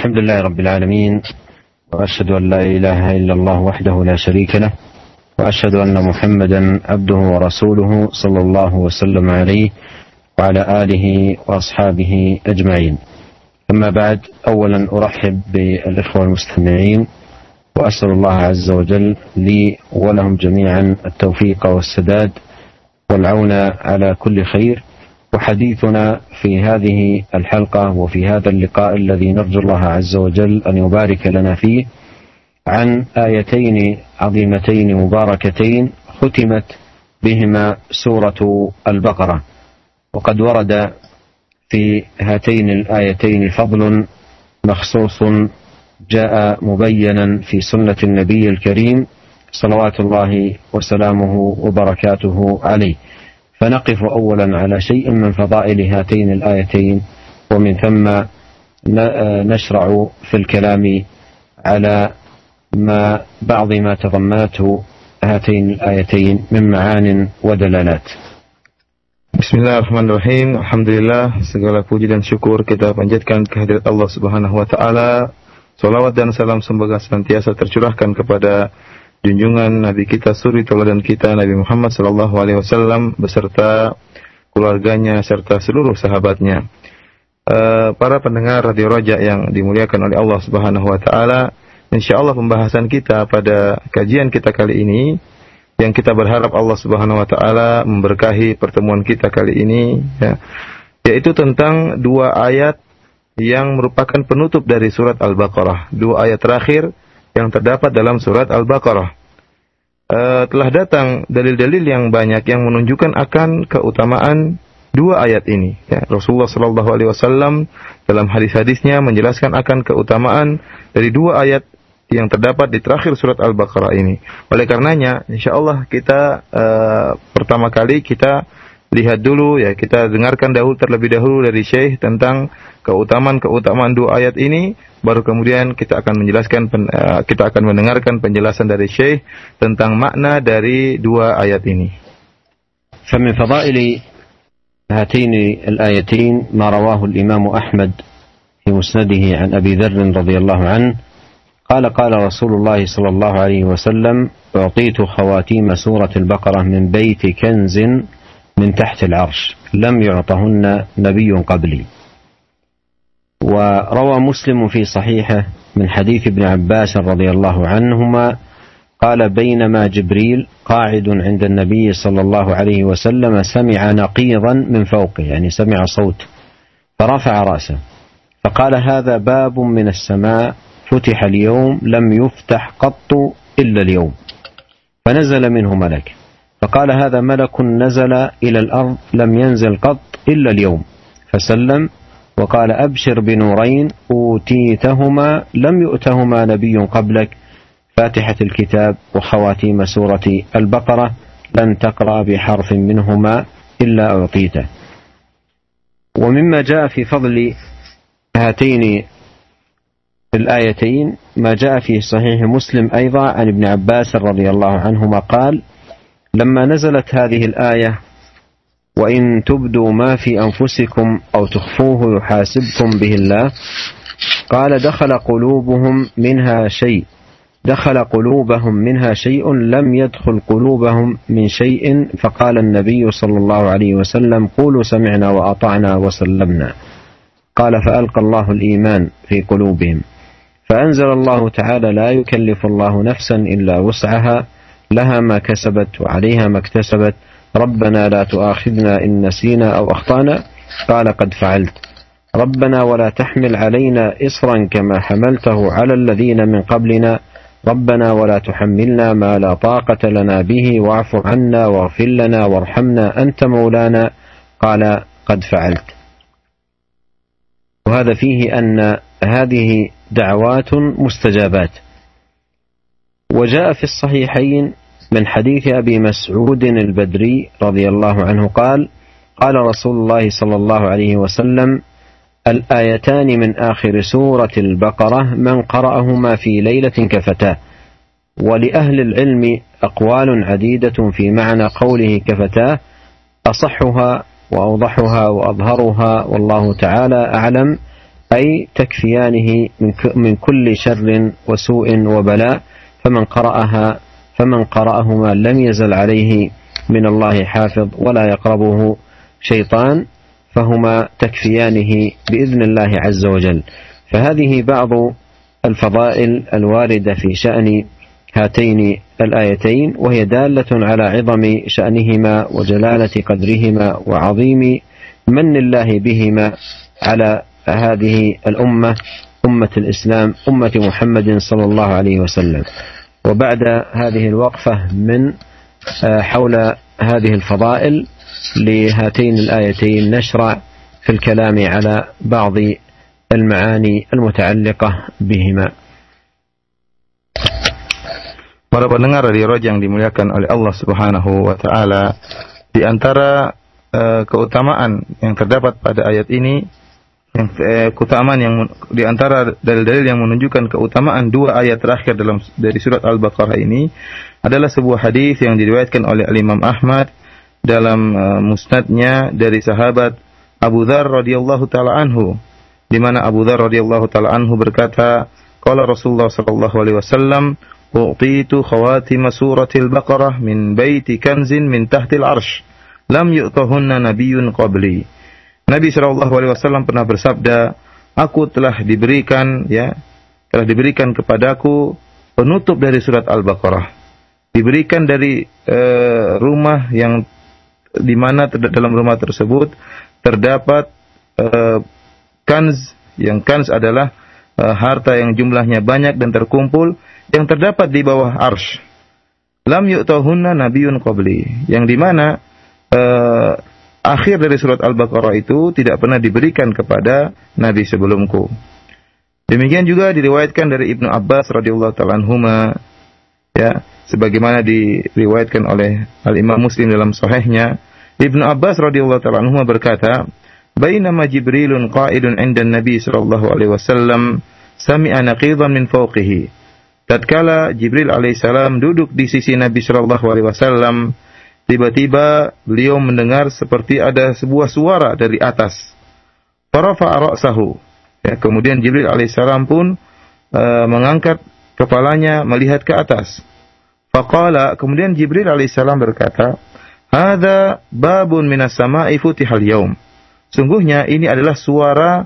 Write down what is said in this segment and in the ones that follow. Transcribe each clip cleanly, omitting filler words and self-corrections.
الحمد لله رب العالمين وأشهد أن لا إله إلا الله وحده لا شريك له وأشهد أن محمدا عبده ورسوله صلى الله وسلم عليه وعلى آله وأصحابه أجمعين أما بعد أولا أرحب بالإخوة المستمعين وأسأل الله عز وجل لي ولهم جميعا التوفيق والسداد والعون على كل خير. وحديثنا في هذه الحلقة وفي هذا اللقاء الذي نرجو الله عز وجل أن يبارك لنا فيه عن آيتين عظيمتين مباركتين ختمت بهما سورة البقرة. وقد ورد في هاتين الآيتين فضل مخصوص جاء مبينا في سنة النبي الكريم صلوات الله وسلامه وبركاته عليه. فنقف أولا على شيء من فضائل هاتين الآيتين ومن ثم نشرع في الكلام على ما بعض ما تضمنته هاتين الآيتين من معان ودلالات. Bismillahirrahmanirrahim. Alhamdulillah, segala puji dan syukur kita panjatkan kehadirat Allah Subhanahu wa taala. Salawat dan salam semoga senantiasa tercurahkan kepada junjungan Nabi kita, suri teladan kita, Nabi Muhammad sallallahu alaihi wasallam beserta keluarganya serta seluruh sahabatnya. Para pendengar Radio Raja yang dimuliakan oleh Allah Subhanahu wa taala, insyaallah pembahasan kita pada kajian kita kali ini yang kita berharap Allah Subhanahu wa taala memberkahi pertemuan kita kali ini ya, yaitu tentang dua ayat yang merupakan penutup dari surat Al-Baqarah, dua ayat terakhir yang terdapat dalam surat Al-Baqarah. Telah datang dalil-dalil yang banyak yang menunjukkan akan keutamaan dua ayat ini. Ya, Rasulullah Sallallahu Alaihi Wasallam dalam hadis-hadisnya menjelaskan akan keutamaan dari dua ayat yang terdapat di terakhir surat Al-Baqarah ini. Oleh karenanya, insya Allah kita pertama kali kita lihat dulu ya, kita dengarkan dahulu terlebih dahulu dari Syekh tentang keutamaan-keutamaan dua ayat ini, baru kemudian kita akan menjelaskan kita akan mendengarkan penjelasan dari Syekh tentang makna dari dua ayat ini. Famin fadaili hataini al-ayatain ma rawahu al-Imam Ahmad fi musnadih an Abi Dzar radhiyallahu anhu qala qala Rasulullah sallallahu alaihi wasallam u'titu khawatim surah al-Baqarah min baiti kanzin من تحت العرش لم يعطهن نبي قبلي. وروى مسلم في صحيحه من حديث ابن عباس رضي الله عنهما قال بينما جبريل قاعد عند النبي صلى الله عليه وسلم سمع نقيضا من فوقه يعني سمع صوت فرفع رأسه فقال هذا باب من السماء فتح اليوم لم يفتح قط إلا اليوم فنزل منه ملك فقال هذا ملك نزل إلى الأرض لم ينزل قط إلا اليوم فسلم وقال أبشر بنورين أوتيتهما لم يؤتهما نبي قبلك فاتحة الكتاب وخواتيم سورة البقرة لن تقرأ بحرف منهما إلا أعطيته. ومما جاء في فضل هاتين الآيتين ما جاء في صحيح مسلم أيضا عن ابن عباس رضي الله عنهما قال لما نزلت هذه الآية وإن تبدوا ما في أنفسكم أو تخفوه يحاسبكم به الله قال دخل قلوبهم منها شيء لم يدخل قلوبهم من شيء فقال النبي صلى الله عليه وسلم قولوا سمعنا وأطعنا وسلمنا قال فألقى الله الإيمان في قلوبهم فأنزل الله تعالى لا يكلف الله نفسا إلا وسعها لها ما كسبت وعليها ما اكتسبت ربنا لا تؤاخذنا إن نسينا أو أخطأنا قال قد فعلت ربنا ولا تحمل علينا إصرا كما حملته على الذين من قبلنا ربنا ولا تحملنا ما لا طاقة لنا به واعف عنا واغفر لنا وارحمنا أنت مولانا قال قد فعلت. وهذا فيه أن هذه دعوات مستجابات. وجاء في الصحيحين من حديث أبي مسعود البدري رضي الله عنه قال قال رسول الله صلى الله عليه وسلم الآيتان من آخر سورة البقرة من قرأهما في ليلة كفتاه. ولأهل العلم أقوال عديدة في معنى قوله كفتاه أصحها وأوضحها وأظهرها والله تعالى أعلم أي تكفيانه من كل شر وسوء وبلاء، فمن قرأهما لم يزل عليه من الله حافظ ولا يقربه شيطان، فهما تكفيانه بإذن الله عز وجل. فهذه بعض الفضائل الواردة في شأن هاتين الآيتين، وهي دالة على عظم شأنهما وجلالة قدرهما وعظيم من الله بهما على هذه الأمة، أمة الإسلام، أمة محمد صلى الله عليه وسلم. وبعد هذه الوقفة من حول هذه الفضائل لهاتين الآيتين نشرع في الكلام على بعض المعاني المتعلقة بهما. Para pendengar radio yang dimuliakan oleh Allah Subhanahu wa taala, di antara keutamaan yang terdapat pada ayat ini, di antara dalil-dalil yang menunjukkan keutamaan dua ayat terakhir dari surat Al-Baqarah ini adalah sebuah hadis yang diriwayatkan oleh Imam Ahmad dalam musnadnya dari sahabat Abu Dzar radhiyallahu taala anhu, di mana Abu Dzar radhiyallahu taala anhu berkata, qala Rasulullah sallallahu alaihi wasallam, "U'titu khawatima suratil Baqarah min baiti kanzin min tahtil arsh. Lam yu'tahunna nabiyyun qabli." Nabi sallallahu alaihi wasallam pernah bersabda, "Aku telah diberikan kepadaku penutup dari surat Al-Baqarah. Diberikan dari rumah yang di mana dalam rumah tersebut terdapat kanz, yang kanz adalah harta yang jumlahnya banyak dan terkumpul yang terdapat di bawah arsy. Lam yu'tahunna nabiyyun qabli." Yang di mana akhir dari surat Al-Baqarah itu tidak pernah diberikan kepada nabi sebelumku. Demikian juga diriwayatkan dari Ibnu Abbas radhiyallahu ta'ala anhuma, ya, sebagaimana diriwayatkan oleh Al-Imam Muslim dalam sahihnya. Ibnu Abbas radhiyallahu ta'ala anhuma berkata, "Bainama Jibrilun qa'idun 'inda an-nabi sallallahu alaihi wasallam sami'a naqidan min fawqihi." Tatkala Jibril alaihi salam duduk di sisi Nabi sallallahu alaihi wasallam, tiba-tiba beliau mendengar seperti ada sebuah suara dari atas. Farafa'a ra'sahu. Ya, kemudian Jibril alaihi salam pun mengangkat kepalanya melihat ke atas. Faqala, kemudian Jibril alaihi salam berkata, "Hadza babun minas sama'i futihal yaum." Sungguhnya ini adalah suara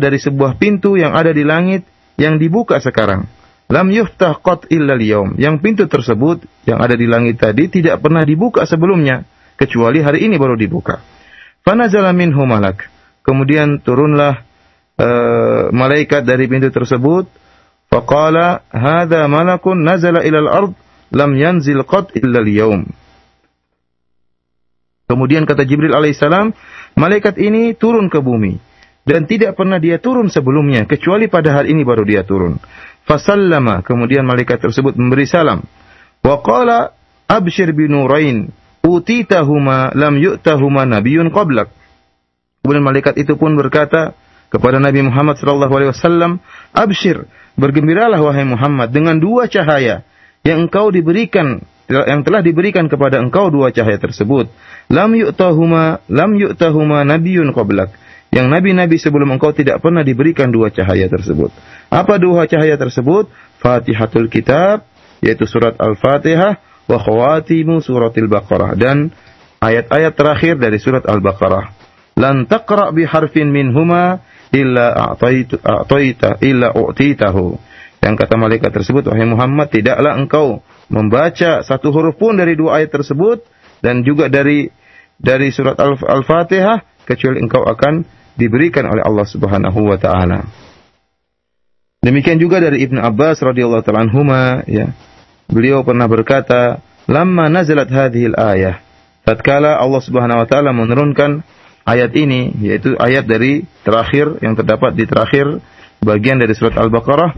dari sebuah pintu yang ada di langit yang dibuka sekarang. Lam yuftah qat illa al-yawm. Yang pintu tersebut yang ada di langit tadi tidak pernah dibuka sebelumnya, kecuali hari ini baru dibuka. Fanazala minhu malak. Kemudian turunlah malaikat dari pintu tersebut. Faqala, "Hadza malakun nazala ila al-ard lam yanzil qat illa al-yawm." Kemudian kata Jibril alaihissalam, malaikat ini turun ke bumi dan tidak pernah dia turun sebelumnya, kecuali pada hari ini baru dia turun. Fasallama, kemudian malaikat tersebut memberi salam. Wa qala, "Abshir binurain utitahuma lam yu'tahuma nabiyyun qablak." Kemudian malaikat itu pun berkata kepada Nabi Muhammad sallallahu alaihi wasallam, "Abshir, bergembiralah wahai Muhammad dengan dua cahaya yang telah diberikan kepada engkau dua cahaya tersebut. Lam yu'tahuma nabiyyun qablak." Yang nabi-nabi sebelum engkau tidak pernah diberikan dua cahaya tersebut. Apa dua cahaya tersebut? Fatihatul Kitab, yaitu surat Al-Fatihah, wa khawatimu suratil Baqarah, dan ayat-ayat terakhir dari surat Al-Baqarah. Lan taqra' bi harfin minhuma illa a'taita illa u'titahu. Yang kata malaikat tersebut, wahai Muhammad, tidaklah engkau membaca satu huruf pun dari dua ayat tersebut dan juga dari surat Al-Fatihah, kecuali engkau akan diberikan oleh Allah Subhanahu wa taala. Demikian juga dari Ibnu Abbas radhiyallahu ta'ala anhuma, ya. Beliau pernah berkata, "Lamma nazalat hadhihi al-ayah." Tatkala Allah Subhanahu wa taala menurunkan ayat ini, yaitu ayat dari terakhir yang terdapat di terakhir bagian dari surat Al-Baqarah,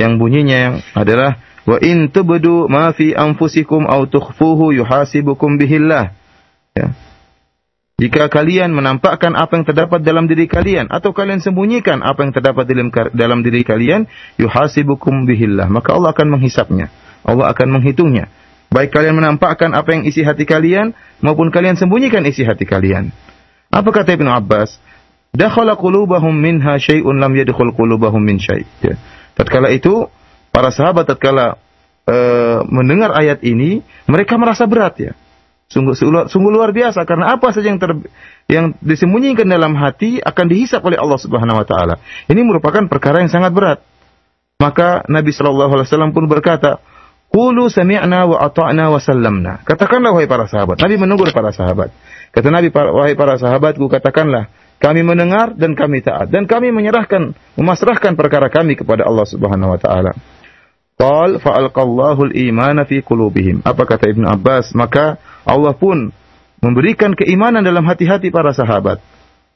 yang bunyinya adalah, "Wa in tubdu ma fi anfusikum aw tukhfuhu yuhasibukum bihillah." Ya. Jika kalian menampakkan apa yang terdapat dalam diri kalian, atau kalian sembunyikan apa yang terdapat dalam diri kalian, yuhasibukum bihillah, maka Allah akan menghisapnya, Allah akan menghitungnya. Baik kalian menampakkan apa yang isi hati kalian, maupun kalian sembunyikan isi hati kalian. Apa kata Ibnu Abbas? dakhala qulubahum minha syai'un lam yadkhul qulubahum min syai'. Ya. Tatkala itu para sahabat tatkala mendengar ayat ini, mereka merasa berat ya. Sungguh luar biasa, karena apa saja yang disembunyikan dalam hati akan dihisap oleh Allah Subhanahu wa taala. Ini merupakan perkara yang sangat berat. Maka Nabi sallallahu alaihi wasallam pun berkata, "Qulu sami'na wa ata'na wa sallamna." Katakanlah wahai para sahabat. Nabi menegur para sahabat. Kata Nabi, "Wahai para sahabatku, katakanlah, kami mendengar dan kami taat dan kami memasrahkan perkara kami kepada Allah Subhanahu wa taala." Qal fa'alqallahu al-imana fi qulubihim. Apa kata Ibnu Abbas? Maka Allah pun memberikan keimanan dalam hati-hati para sahabat.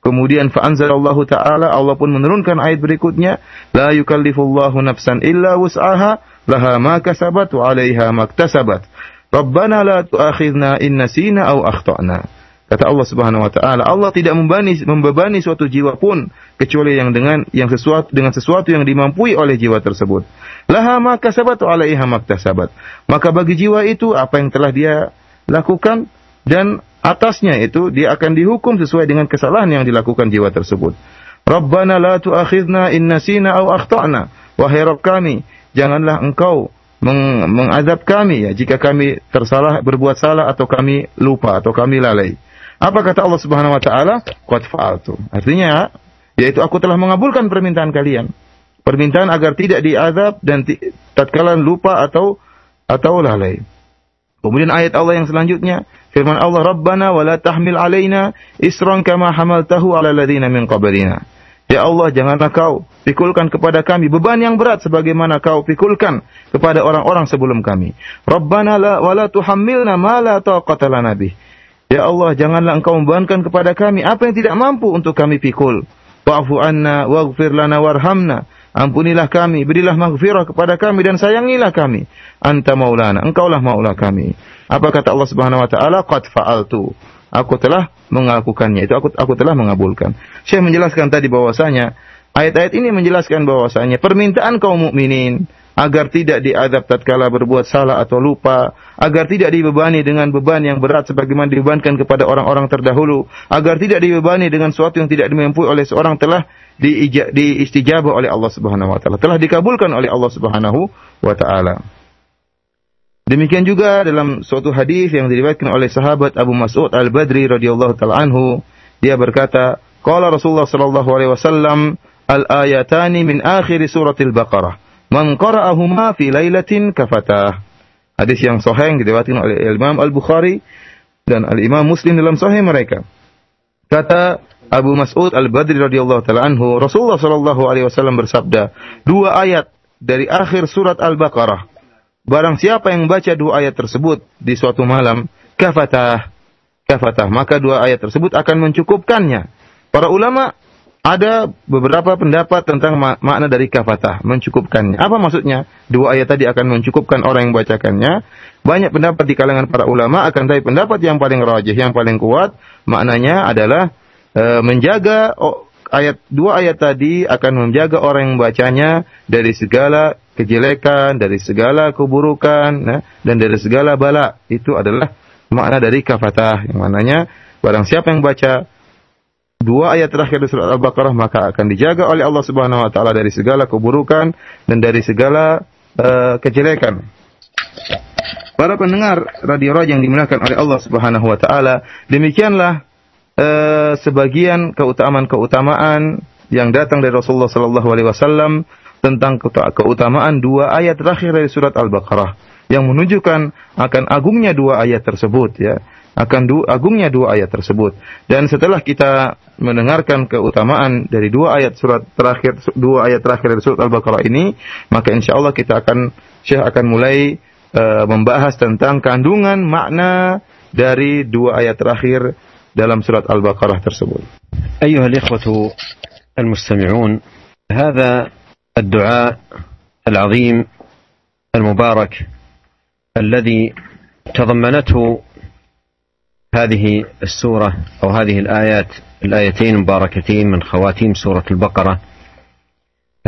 Kemudian fa'anzalallahu ta'ala, Allah pun menurunkan ayat berikutnya, la yukallifullahu nafsan illa wus'aha, laha ma kasabat wa 'alaiha maktasabat. Rabbana la tu'akhidna in nasina aw akhta'na. Kata Allah Subhanahu wa taala, Allah tidak membebani suatu jiwa pun kecuali dengan sesuatu yang dimampui oleh jiwa tersebut. Laha ma kasabat wa 'alaiha maktasabat. Maka bagi jiwa itu apa yang telah dia lakukan, dan atasnya itu dia akan dihukum sesuai dengan kesalahan yang dilakukan jiwa tersebut. Rabbana la tu'akhidna in nasina aw akhta'na. Wahai Rabb kami, janganlah engkau mengazab kami ya, jika kami berbuat salah atau kami lupa atau kami lalai. Apa kata Allah Subhanahu wa taala? Qad fa'altu. Artinya yaitu aku telah mengabulkan permintaan kalian. Permintaan agar tidak diazab dan tatkala lupa atau lalai. Kemudian ayat Allah yang selanjutnya, firman Allah, Rabbana wa la tahmil alaina isran kama hamaltahu ala ladina min qablina. Ya Allah, janganlah kau pikulkan kepada kami beban yang berat sebagaimana kau pikulkan kepada orang-orang sebelum kami. Rabbana wa la tuhammilna ma la taqata lana bih. Ya Allah, janganlah engkau membebankan kepada kami apa yang tidak mampu untuk kami pikul. Wa'fu anna waghfir lana warhamna. Ampunilah kami, berilah maghfirah kepada kami dan sayangilah kami. Anta maulana, engkaulah maula kami. Apa kata Allah Subhanahu wa taala? Qad fa'altu. Aku telah melakukannya. Itu aku telah mengabulkan. Syekh menjelaskan tadi bahwasanya ayat-ayat ini menjelaskan bahwasanya permintaan kaum mukminin agar tidak diazab tatkala berbuat salah atau lupa, agar tidak dibebani dengan beban yang berat sebagaimana dibebankan kepada orang-orang terdahulu, agar tidak dibebani dengan sesuatu yang tidak dimampu oleh seorang, telah diistijabah oleh Allah Subhanahu wa taala, telah dikabulkan oleh Allah Subhanahu wa taala. Demikian juga dalam suatu hadis yang diriwayatkan oleh sahabat Abu Mas'ud Al-Badri radhiyallahu taala anhu, dia berkata, qala Rasulullah sallallahu alaihi wasallam, al-ayatani min akhir suratil Baqarah. Man qara'ahuma fi lailatin kafatah. Hadis yang sahih diriwayatkan oleh Imam Al-Bukhari dan Al-Imam Muslim dalam sahih mereka. Kata Abu Mas'ud Al-Badri radhiyallahu taala anhu, Rasulullah sallallahu alaihi wasallam bersabda, dua ayat dari akhir surat Al-Baqarah. Barang siapa yang baca dua ayat tersebut di suatu malam, kafatah, maka dua ayat tersebut akan mencukupkannya. Para ulama ada beberapa pendapat tentang makna dari kafatah, mencukupkannya. Apa maksudnya? Dua ayat tadi akan mencukupkan orang yang bacakannya. Banyak pendapat di kalangan para ulama, akan tetapi pendapat yang paling rajih, yang paling kuat, maknanya adalah menjaga dua ayat tadi akan menjaga orang yang bacanya dari segala kejelekan, dari segala keburukan, dan dari segala bala. Itu adalah makna dari kafatah, yang maknanya barang siapa yang baca dua ayat terakhir di surat Al-Baqarah maka akan dijaga oleh Allah Subhanahu wa taala dari segala keburukan dan dari segala kejelekan. Para pendengar radio Raja yang dimuliakan oleh Allah Subhanahu wa taala, demikianlah sebagian keutamaan-keutamaan yang datang dari Rasulullah sallallahu alaihi wasallam tentang keutamaan dua ayat terakhir dari surat Al-Baqarah, yang menunjukkan akan agungnya dua ayat tersebut ya. Dan setelah kita mendengarkan keutamaan dari dua ayat terakhir dari surat Al-Baqarah ini, maka insyaallah Syekh akan mulai membahas tentang kandungan makna dari dua ayat terakhir dalam surat Al-Baqarah tersebut. Ayyuhal ikhwatu al-mustami'un, hadha ad-du'a al-'azim al-mubarak الذي تضمنته هذه السورة أو هذه الآيتين مباركتين من خواتيم سورة البقرة.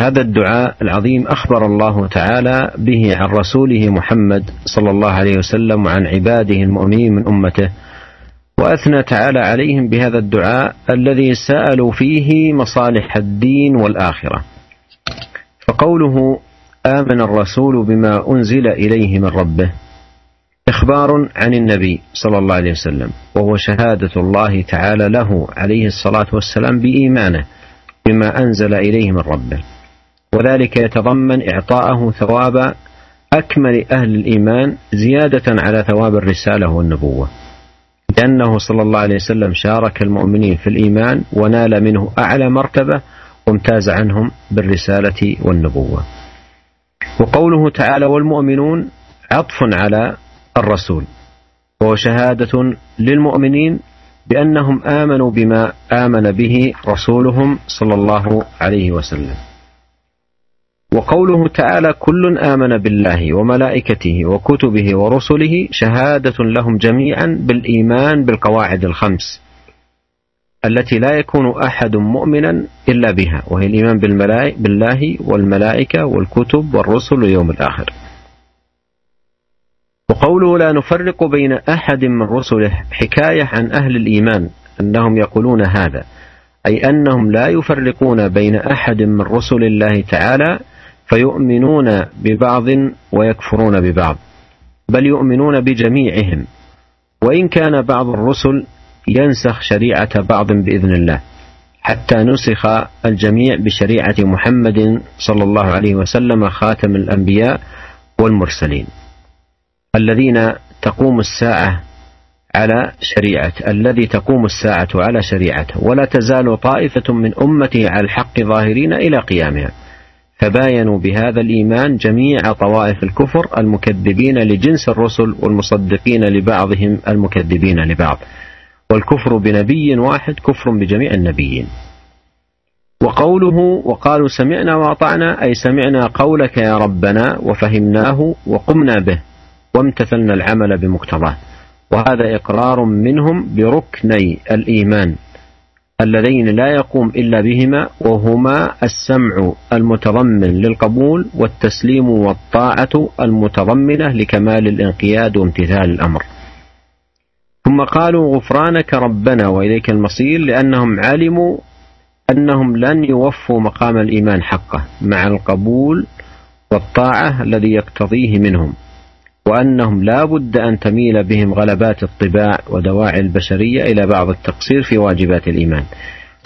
هذا الدعاء العظيم أخبر الله تعالى به عن رسوله محمد صلى الله عليه وسلم وعن عباده المؤمنين من أمته وأثنت تعالى عليهم بهذا الدعاء الذي سألوا فيه مصالح الدين والآخرة. فقوله آمن الرسول بما أنزل إليه من ربه إخبار عن النبي صلى الله عليه وسلم، وهو شهادة الله تعالى له عليه الصلاة والسلام بإيمانه بما أنزل إليه من ربه، وذلك يتضمن إعطاءه ثواب أكمل أهل الإيمان زيادة على ثواب الرسالة والنبوة، لأنه صلى الله عليه وسلم شارك المؤمنين في الإيمان ونال منه أعلى مرتبة وامتاز عنهم بالرسالة والنبوة. وقوله تعالى والمؤمنون عطف على الرسول، وهو شهادة للمؤمنين بأنهم آمنوا بما آمن به رسولهم صلى الله عليه وسلم. وقوله تعالى كل آمن بالله وملائكته وكتبه ورسله شهادة لهم جميعا بالإيمان بالقواعد الخمس التي لا يكون أحد مؤمنا إلا بها، وهي الإيمان بالله والملائكة والكتب والرسل واليوم الآخر. وقوله لا نفرق بين أحد من رسله حكاية عن أهل الإيمان أنهم يقولون هذا، أي أنهم لا يفرقون بين أحد من رسل الله تعالى فيؤمنون ببعض ويكفرون ببعض، بل يؤمنون بجميعهم، وإن كان بعض الرسل ينسخ شريعة بعض بإذن الله حتى نسخ الجميع بشريعة محمد صلى الله عليه وسلم خاتم الأنبياء والمرسلين الذين تقوم الساعة على شريعته، الذي تقوم الساعة على شريعته، ولا تزال طائفة من أمته على الحق ظاهرين إلى قيامها. فباينوا بهذا الإيمان جميع طوائف الكفر المكذبين لجنس الرسل والمصدقين لبعضهم المكذبين لبعض، والكفر بنبي واحد كفر بجميع النبيين. وقوله وقالوا سمعنا وأطعنا، أي سمعنا قولك يا ربنا وفهمناه وقمنا به وامتثلنا العمل بمقتضاه، وهذا إقرار منهم بركني الإيمان اللذين لا يقوم إلا بهما، وهما السمع المتضمن للقبول والتسليم والطاعة المتضمنة لكمال الانقياد وامتثال الأمر. ثم قالوا غفرانك ربنا وإليك المصير، لأنهم علموا أنهم لن يوفوا مقام الإيمان حقه مع القبول والطاعة الذي يقتضيه منهم، وأنهم لا بد أن تميل بهم غلبات الطباع ودواعي البشرية إلى بعض التقصير في واجبات الإيمان،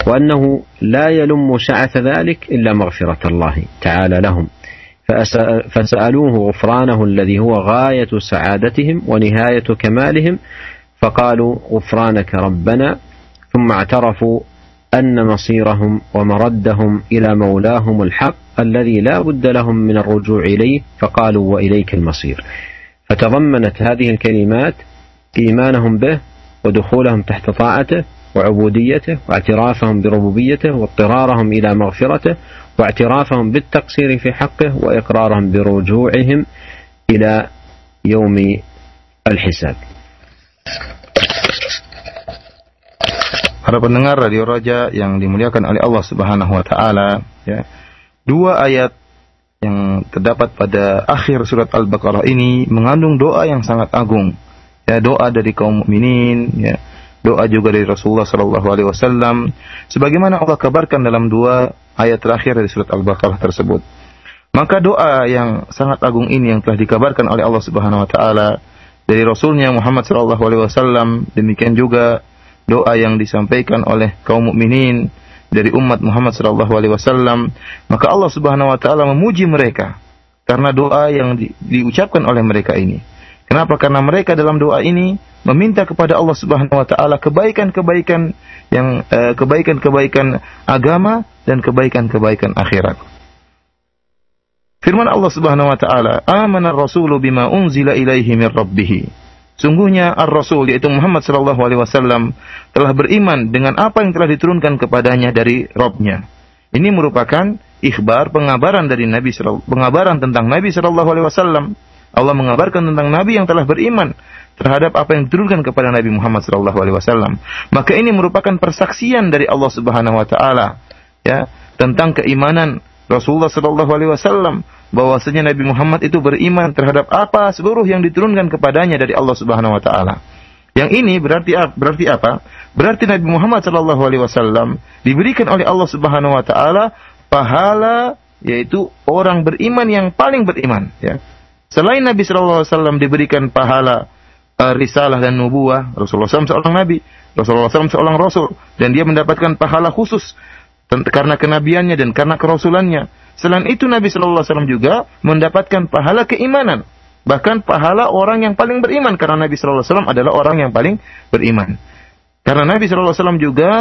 وأنه لا يلم شعث ذلك إلا مغفرة الله تعالى لهم، فسألوه غفرانه الذي هو غاية سعادتهم ونهاية كمالهم، فقالوا غفرانك ربنا، ثم اعترفوا أن مصيرهم ومردهم إلى مولاهم الحق الذي لا بد لهم من الرجوع إليه، فقالوا وإليك المصير. فتضمنت هذه الكلمات إيمانهم به ودخولهم تحت طاعته وعبوديته واعترافهم بربوبيته واضطرارهم إلى مغفرته واعترافهم بالتقصير في حقه وإقرارهم برجوعهم إلى يوم الحساب. Para pendengar Radio Raja yang dimuliakan oleh Allah Subhanahu wa taala, dua ayat yang terdapat pada akhir surat Al-Baqarah ini mengandung doa yang sangat agung. Ya, doa dari kaum mukminin, ya, doa juga dari Rasulullah sallallahu alaihi wasallam sebagaimana Allah kabarkan dalam dua ayat terakhir dari surat Al-Baqarah tersebut. Maka doa yang sangat agung ini yang telah dikabarkan oleh Allah Subhanahu wa taala dari Rasulnya Muhammad sallallahu alaihi wasallam, demikian juga doa yang disampaikan oleh kaum mukminin dari umat Muhammad sallallahu alaihi wasallam, maka Allah Subhanahu wa taala memuji mereka karena doa yang diucapkan oleh mereka ini. Kenapa? Karena mereka dalam doa ini meminta kepada Allah Subhanahu wa taala kebaikan-kebaikan yang kebaikan-kebaikan agama dan kebaikan-kebaikan akhirat. Firman Allah Subhanahu wa taala, "Amana ar-rasulu bima unzila ilaihi min rabbih." Sungguhnya Ar-Rasul, yaitu Muhammad sallallahu alaihi wasallam, telah beriman dengan apa yang telah diturunkan kepadanya dari Rabb-Nya. Ini merupakan ikhbar, pengabaran dari Nabi, pengabaran tentang Nabi sallallahu alaihi wasallam. Allah mengabarkan tentang Nabi yang telah beriman terhadap apa yang diturunkan kepada Nabi Muhammad sallallahu alaihi wasallam. Maka ini merupakan persaksian dari Allah Subhanahu wa taala, ya, tentang keimanan Rasulullah sallallahu alaihi wasallam, bahwasanya Nabi Muhammad itu beriman terhadap apa seluruh yang diturunkan kepadanya dari Allah Subhanahu wa taala. Yang ini berarti apa? Berarti Nabi Muhammad sallallahu alaihi wasallam diberikan oleh Allah Subhanahu wa taala pahala, yaitu orang beriman yang paling beriman, ya. Selain Nabi sallallahu alaihi wasallam diberikan pahala risalah dan nubuwah, Rasulullah SAW seorang nabi, Rasulullah SAW seorang rasul, dan dia mendapatkan pahala khusus karena kenabiannya dan karena kerasulannya. Selain itu Nabi sallallahu alaihi wasallam juga mendapatkan pahala keimanan, bahkan pahala orang yang paling beriman, karena Nabi sallallahu alaihi wasallam adalah orang yang paling beriman. Karena Nabi sallallahu alaihi wasallam juga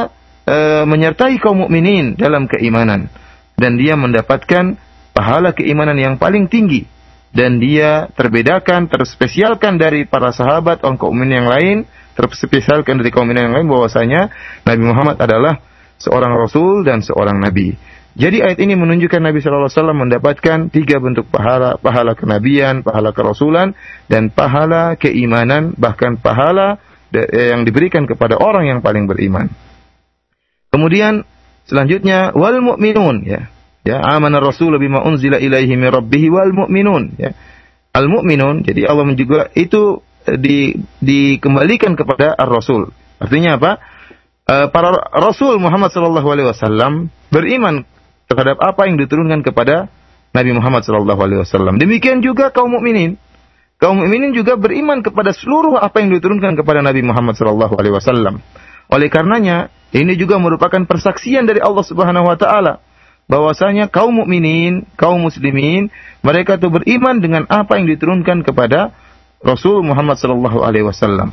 menyertai kaum mukminin dalam keimanan, dan dia mendapatkan pahala keimanan yang paling tinggi, dan dia terbedakan, terspesialkan dari para sahabat dan kaum mukminin yang lain, terspesialkan dari kaum mukminin yang lain bahwasanya Nabi Muhammad adalah seorang rasul dan seorang nabi. Jadi ayat ini menunjukkan Nabi sallallahu alaihi wasallam mendapatkan tiga bentuk pahala, pahala kenabian, pahala kerasulan, dan pahala keimanan, bahkan pahala yang diberikan kepada orang yang paling beriman. Kemudian selanjutnya wal mu'minun, ya amana ar-rasul bima unzila ilaihi min rabbih wal mu'minun, ya. Al mu'minun, jadi Allah juga itu dikembalikan kepada ar-rasul. Artinya apa? Para Rasul Muhammad sallallahu alaihi wasallam beriman terhadap apa yang diturunkan kepada Nabi Muhammad sallallahu alaihi wasallam. Demikian juga kaum mukminin. Kaum mukminin juga beriman kepada seluruh apa yang diturunkan kepada Nabi Muhammad sallallahu alaihi wasallam. Oleh karenanya, ini juga merupakan persaksian dari Allah Subhanahu wa taala bahwasanya kaum mukminin, kaum muslimin, mereka itu beriman dengan apa yang diturunkan kepada Rasul Muhammad sallallahu alaihi wasallam.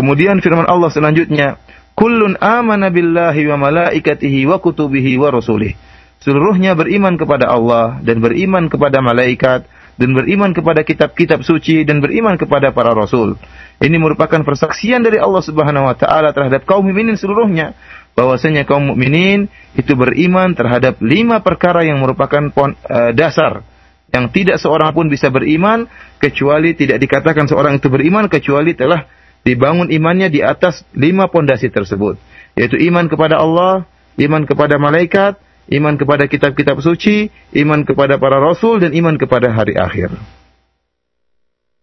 Kemudian firman Allah selanjutnya, kullun amana billahi wa malaikatihi wa kutubihi wa rasulih. Seluruhnya beriman kepada Allah, dan beriman kepada malaikat, dan beriman kepada kitab-kitab suci, dan beriman kepada para rasul. Ini merupakan persaksian dari Allah Subhanahu wa taala terhadap kaum mukminin seluruhnya, bahwasanya kaum mukminin itu beriman terhadap lima perkara yang merupakan dasar, yang tidak seorang pun bisa beriman kecuali, tidak dikatakan seorang itu beriman kecuali telah dibangun imannya di atas lima pondasi tersebut, yaitu iman kepada Allah, iman kepada malaikat, iman kepada kitab-kitab suci, iman kepada para rasul, dan iman kepada hari akhir.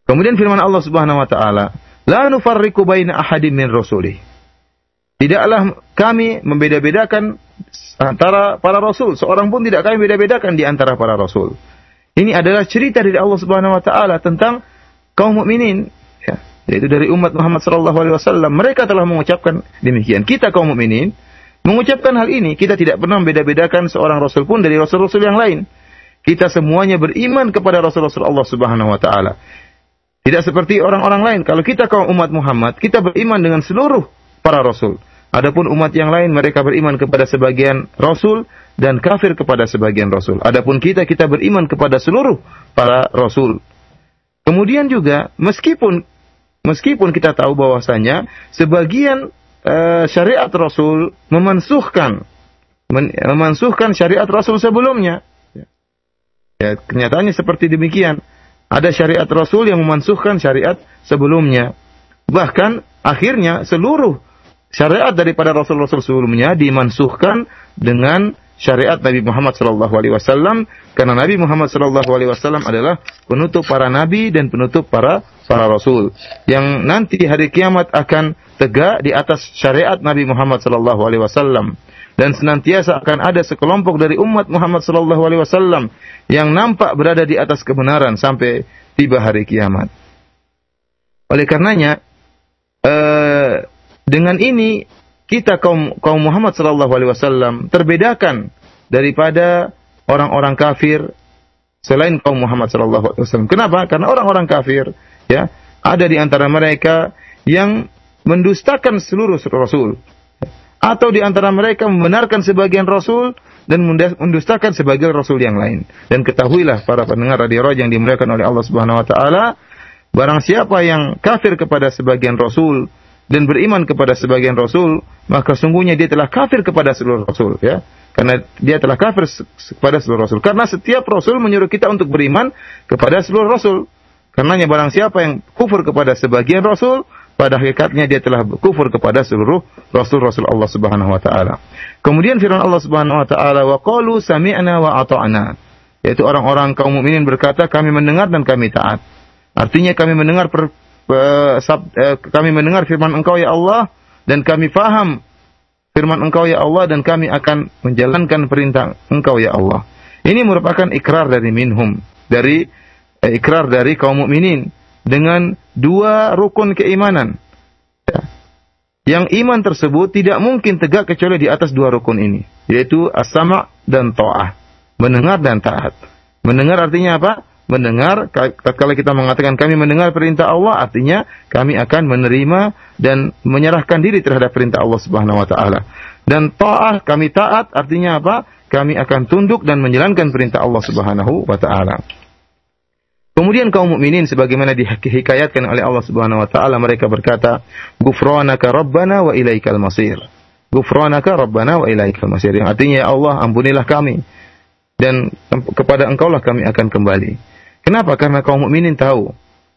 Kemudian firman Allah Subhanahu wa taala, la nufarriqu baina ahadin min rasulih. Tidaklah kami membeda-bedakan antara para rasul, seorang pun tidak kami beda-bedakan di antara para rasul. Ini adalah cerita dari Allah Subhanahu wa taala tentang kaum mukminin, ya, yaitu dari umat Muhammad SAW. Mereka telah mengucapkan demikian. Kita kaum mukminin mengucapkan hal ini. Kita tidak pernah membeda-bedakan seorang rasul pun dari rasul-rasul yang lain. Kita semuanya beriman kepada rasul-rasul Allah Subhanahu wa taala. Tidak seperti orang-orang lain. Kalau kita kaum umat Muhammad, kita beriman dengan seluruh para rasul. Adapun umat yang lain, mereka beriman kepada sebagian rasul dan kafir kepada sebagian rasul. Adapun kita beriman kepada seluruh para rasul. Kemudian juga, meskipun kita tahu bahwasanya sebagian syariat Rasul memansuhkan syariat Rasul sebelumnya. Ya, kenyataannya seperti demikian. Ada syariat Rasul yang memansuhkan syariat sebelumnya. Bahkan akhirnya seluruh syariat daripada Rasul-Rasul sebelumnya dimansuhkan dengan syariat Nabi Muhammad SAW, karena Nabi Muhammad SAW adalah penutup para nabi dan penutup para rasul, yang nanti hari kiamat akan tegak di atas syariat Nabi Muhammad SAW, dan senantiasa akan ada sekelompok dari umat Muhammad SAW yang nampak berada di atas kebenaran sampai tiba hari kiamat. Oleh karenanya, dengan ini kita kaum Muhammad sallallahu alaihi wasallam terbedakan daripada orang-orang kafir selain kaum Muhammad sallallahu alaihi wasallam. Kenapa? Karena orang-orang kafir, ya, ada di antara mereka yang mendustakan seluruh rasul, atau di antara mereka membenarkan sebagian rasul dan mendustakan sebagian rasul yang lain. Dan ketahuilah para pendengar radio yang dimuliakan oleh Allah Subhanahu wa taala, barang siapa yang kafir kepada sebagian rasul dan beriman kepada sebagian rasul, maka sungguhnya dia telah kafir kepada seluruh rasul, ya. Karena dia telah kafir kepada seluruh rasul. Karena setiap rasul menyuruh kita untuk beriman kepada seluruh rasul. Karenanya barang siapa yang kufur kepada sebagian rasul, pada hakikatnya dia telah kufur kepada seluruh rasul-rasul Allah Subhanahu wa taala. Kemudian firman Allah Subhanahu wa taala, wa qalu sami'na wa ata'na. Yaitu orang-orang kaum mukminin berkata, kami mendengar dan kami taat. Artinya kami mendengar kami mendengar firman Engkau ya Allah, dan kami faham firman Engkau ya Allah, dan kami akan menjalankan perintah Engkau ya Allah. Ini merupakan ikrar dari minhum, dari ikrar dari kaum mukminin dengan dua rukun keimanan. Ya. Yang iman tersebut tidak mungkin tegak kecuali di atas dua rukun ini, yaitu as-sama' dan ta'ah, mendengar dan taat. Mendengar artinya apa? Mendengar, kalau kita mengatakan kami mendengar perintah Allah, artinya kami akan menerima dan menyerahkan diri terhadap perintah Allah Subhanahu wa taala. Dan ta'ah, kami taat, artinya apa? Kami akan tunduk dan menjalankan perintah Allah Subhanahu wa taala. Kemudian kaum mukminin sebagaimana dihikayatkan oleh Allah Subhanahu wa taala, mereka berkata, "Ghufranaka Rabbana wa ilaikal masir." Ghufranaka Rabbana wa ilaikal masir. Yang artinya ya Allah, ampunilah kami dan kepada Engkaulah kami akan kembali. Kenapa? Karena kaum mukminin tahu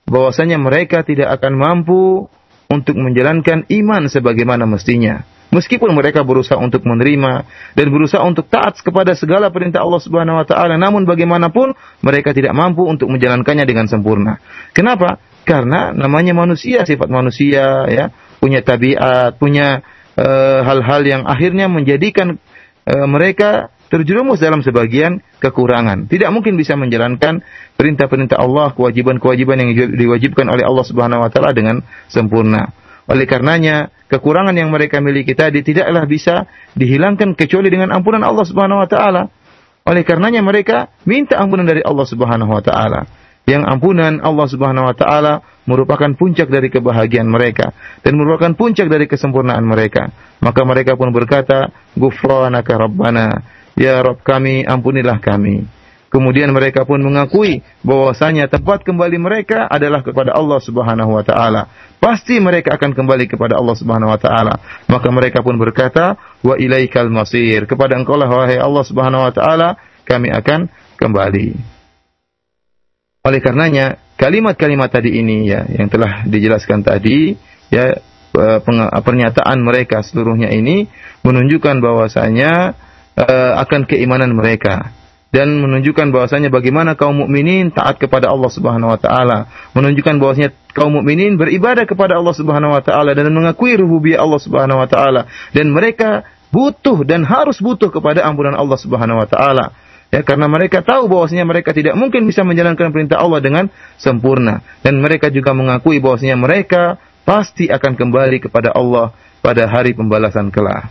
bahwasanya mereka tidak akan mampu untuk menjalankan iman sebagaimana mestinya. Meskipun mereka berusaha untuk menerima dan berusaha untuk taat kepada segala perintah Allah Subhanahu wa taala, namun bagaimanapun mereka tidak mampu untuk menjalankannya dengan sempurna. Kenapa? Karena namanya manusia, sifat manusia ya, punya tabiat, punya hal-hal yang akhirnya menjadikan mereka terjerumus dalam sebagian kekurangan. Tidak mungkin bisa menjalankan perintah-perintah Allah, kewajiban-kewajiban yang diwajibkan oleh Allah Subhanahu wa taala dengan sempurna. Oleh karenanya, kekurangan yang mereka miliki tadi tidaklah bisa dihilangkan kecuali dengan ampunan Allah Subhanahu wa taala. Oleh karenanya mereka minta ampunan dari Allah Subhanahu wa taala. Yang ampunan Allah Subhanahu wa taala merupakan puncak dari kebahagiaan mereka dan merupakan puncak dari kesempurnaan mereka. Maka mereka pun berkata, "Ghufranaka Rabbana." Ya Rabb kami, ampunilah kami. Kemudian mereka pun mengakui bahwasanya tempat kembali mereka adalah kepada Allah Subhanahu wa taala. Pasti mereka akan kembali kepada Allah Subhanahu wa taala. Maka mereka pun berkata, "Wa ilaikal masir." Kepada Engkaulah wahai Allah Subhanahu wa taala kami akan kembali. Oleh karenanya, kalimat-kalimat tadi ini ya yang telah dijelaskan tadi ya, pernyataan mereka seluruhnya ini menunjukkan bahwasanya akan keimanan mereka dan menunjukkan bahwasanya bagaimana kaum mukminin taat kepada Allah Subhanahu wa taala, menunjukkan bahwasanya kaum mukminin beribadah kepada Allah Subhanahu wa taala dan mengakui rububiyah Allah Subhanahu wa taala, dan mereka butuh dan harus butuh kepada ampunan Allah Subhanahu wa taala. Ya, karena mereka tahu bahwasanya mereka tidak mungkin bisa menjalankan perintah Allah dengan sempurna, dan mereka juga mengakui bahwasanya mereka pasti akan kembali kepada Allah pada hari pembalasan kelak.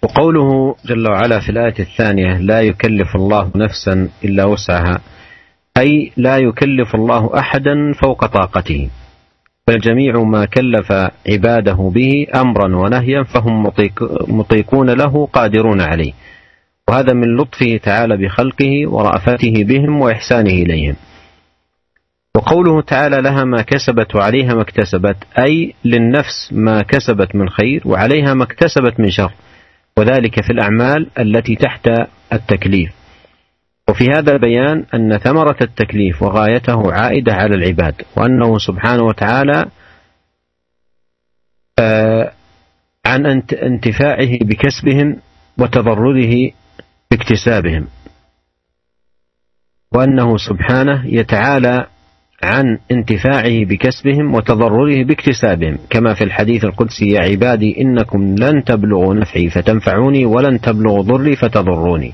وقوله جل وعلا في الآية الثانية لا يكلف الله نفسا إلا وسعها، أي لا يكلف الله أحدا فوق طاقته، بل جميع ما كلف عباده به أمرا ونهيا فهم مطيقون له قادرون عليه، وهذا من لطفه تعالى بخلقه ورأفته بهم وإحسانه إليهم. وقوله تعالى لها ما كسبت وعليها ما اكتسبت، أي للنفس ما كسبت من خير وعليها ما اكتسبت من شر، وذلك في الأعمال التي تحت التكليف. وفي هذا البيان أن ثمرة التكليف وغايته عائدة على العباد، وأنه سبحانه وتعالى عن انتفاعه بكسبهم وتضرره باكتسابهم، وأنه سبحانه يتعالى عن انتفاعه بكسبهم وتضرره باكتسابهم، كما في الحديث القدسي يا عبادي إنكم لن تبلغوا نفعي فتنفعوني ولن تبلغوا ضري فتضروني،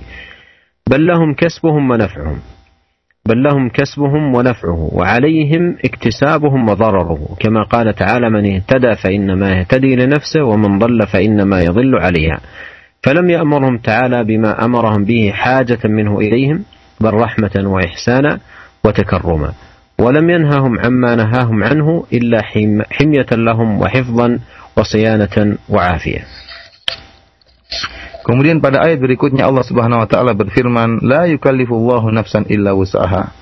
بل لهم كسبهم ونفعهم، بل لهم كسبهم ونفعه وعليهم اكتسابهم وضرره، كما قال تعالى من اهتدى فإنما يهتدي لنفسه ومن ضل فإنما يضل عليها، فلم يأمرهم تعالى بما أمرهم به حاجة منه إليهم بل رحمة وإحسانا وتكرما، ولم ينههم عما نهاهم عنه إلا حمية لهم وحفظا وصيانة وعافية. Kemudian pada ayat berikutnya Allah Subhanahu wa taala berfirman, la yukallifullahu nafsan illa wus'aha.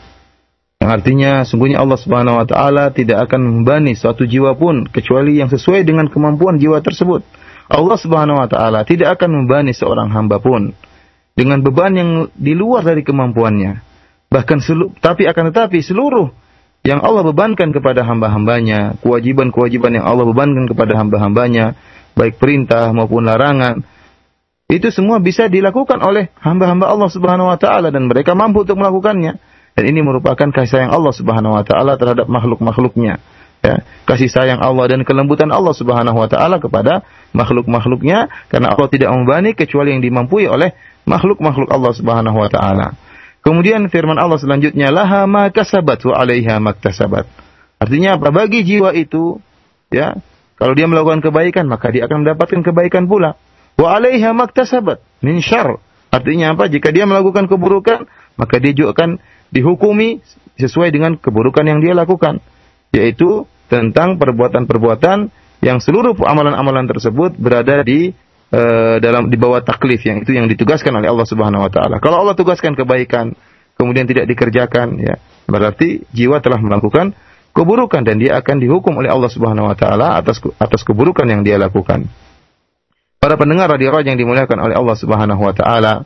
Yang artinya sungguhnya Allah Subhanahu wa taala tidak akan membebani suatu jiwa pun kecuali yang sesuai dengan kemampuan jiwa tersebut. Allah Subhanahu wa taala tidak akan membebani seorang hamba pun dengan beban yang di luar dari kemampuannya. Bahkan akan tetapi seluruh yang Allah bebankan kepada hamba-hambanya, kewajiban-kewajiban yang Allah bebankan kepada hamba-hambanya, baik perintah maupun larangan, itu semua bisa dilakukan oleh hamba-hamba Allah Subhanahu wa taala dan mereka mampu untuk melakukannya. Dan ini merupakan kasih sayang Allah Subhanahu wa taala terhadap makhluk-makhluknya. Ya, kasih sayang Allah dan kelembutan Allah Subhanahu wa taala kepada makhluk-makhluknya, karena Allah tidak membebani kecuali yang dimampui oleh makhluk-makhluk Allah Subhanahu wa taala. Kemudian firman Allah selanjutnya, laha ma kasabat wa 'alaiha maktasabat. Artinya apa? Bagi jiwa itu, ya, kalau dia melakukan kebaikan maka dia akan mendapatkan kebaikan pula. Wa 'alaiha maktasabat min syarr. Artinya apa? Jika dia melakukan keburukan maka dia juga akan dihukumi sesuai dengan keburukan yang dia lakukan, yaitu tentang perbuatan-perbuatan yang seluruh amalan-amalan tersebut berada di bawah taklif, yang itu yang ditugaskan oleh Allah Subhanahu wa taala. Kalau Allah tugaskan kebaikan kemudian tidak dikerjakan, ya, berarti jiwa telah melakukan keburukan dan dia akan dihukum oleh Allah Subhanahu wa taala atas keburukan yang dia lakukan. Para pendengar radio yang dimuliakan oleh Allah Subhanahu wa taala,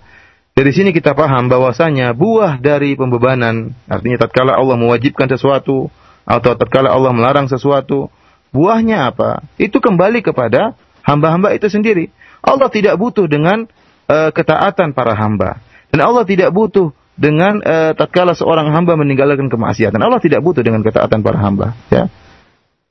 dari sini kita paham bahwasanya buah dari pembebanan, artinya tatkala Allah mewajibkan sesuatu atau tatkala Allah melarang sesuatu, buahnya apa? Itu kembali kepada hamba-hamba itu sendiri. Allah tidak butuh dengan ketaatan para hamba. Dan Allah tidak butuh dengan tatkala seorang hamba meninggalkan kemaksiatan. Allah tidak butuh dengan ketaatan para hamba, ya.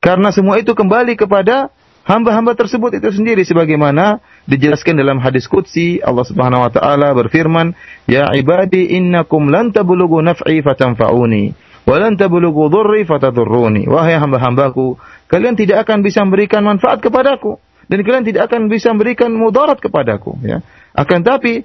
Karena semua itu kembali kepada hamba-hamba tersebut itu sendiri, sebagaimana dijelaskan dalam hadis qudsi. Allah Subhanahu wa taala berfirman, "Ya ibadi innakum lan tablughu naf'i fatanfa'uni." Walan tablughu dhurri fatadurruni. Wahai hamba-hambaku, kalian tidak akan bisa memberikan manfaat kepadaku dan kalian tidak akan bisa memberikan mudarat kepadaku, ya. Akan tapi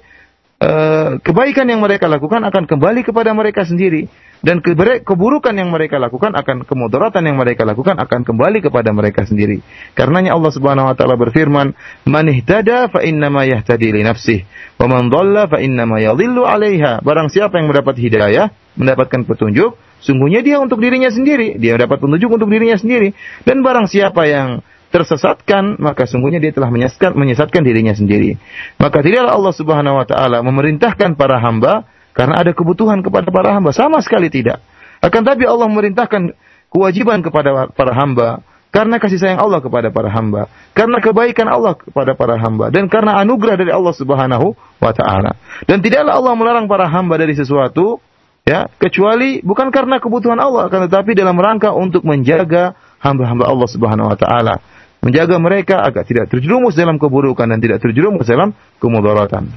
kebaikan yang mereka lakukan akan kembali kepada mereka sendiri, dan keburukan yang mereka lakukan, akan kemudaratan yang mereka lakukan akan kembali kepada mereka sendiri. Karenanya Allah Subhanahu wa taala berfirman, "Man ihtada fa inna ma yahtadi li nafsihi, wa man dhalla fa inna ma yadhillu 'alaiha." Barang siapa yang mendapat hidayah, mendapatkan petunjuk, sungguhnya dia untuk dirinya sendiri, dia dapat petunjuk untuk dirinya sendiri. Dan barang siapa yang tersesatkan, maka sungguhnya dia telah menyesatkan dirinya sendiri. Maka tidaklah Allah Subhanahu wa taala memerintahkan para hamba karena ada kebutuhan kepada para hamba, sama sekali tidak. Akan tapi Allah memerintahkan kewajiban kepada para hamba karena kasih sayang Allah kepada para hamba, karena kebaikan Allah kepada para hamba, dan karena anugerah dari Allah Subhanahu wa taala. Dan tidaklah Allah melarang para hamba dari sesuatu, ya, kecuali bukan karena kebutuhan Allah, akan tetapi dalam rangka untuk menjaga hamba-hamba Allah Subhanahu wa taala, menjaga mereka agar tidak terjerumus dalam keburukan dan tidak terjerumus dalam kemudaratan.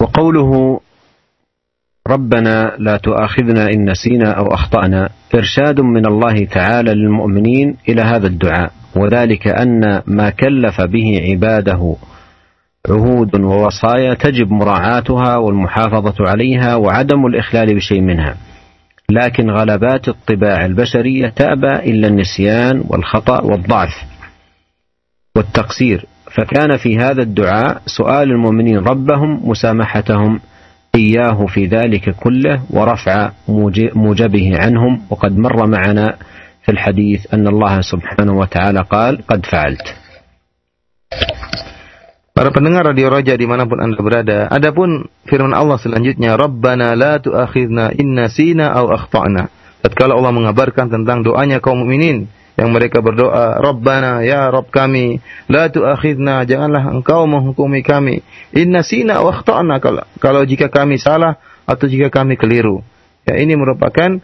Wa qawluhu Rabbana la tu'akhidna in nasina aw akhta'na irsyadun min Allah ta'ala lil mu'minin ila hadha ad-du'a, wa dhalika anna ma kallafa bihi 'ibadahu عهود ووصايا تجب مراعاتها والمحافظة عليها وعدم الإخلال بشيء منها، لكن غلبات الطباع البشرية تأبى إلا النسيان والخطأ والضعف والتقصير، فكان في هذا الدعاء سؤال المؤمنين ربهم مسامحتهم إياه في ذلك كله ورفع موجبه عنهم، وقد مر معنا في الحديث أن الله سبحانه وتعالى قال قد فعلت. Para pendengar Radio Raja dimanapun anda berada, adapun firman Allah selanjutnya, Rabbana la tu'akhidna inna sina au akhta'na. Tatkala Allah mengabarkan tentang doanya kaum mukminin yang mereka berdoa, Rabbana, ya Rabb kami, la tu'akhidna, janganlah engkau menghukumi kami, inna sina au akhta'na, kalau jika kami salah atau jika kami keliru. Ya, ini merupakan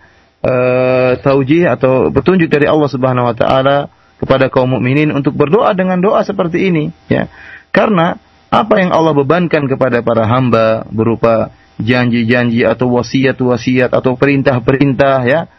taujih atau petunjuk dari Allah Subhanahu wa taala kepada kaum mukminin untuk berdoa dengan doa seperti ini, ya. Karena apa yang Allah bebankan kepada para hamba berupa janji-janji atau wasiat-wasiat atau perintah-perintah, ya,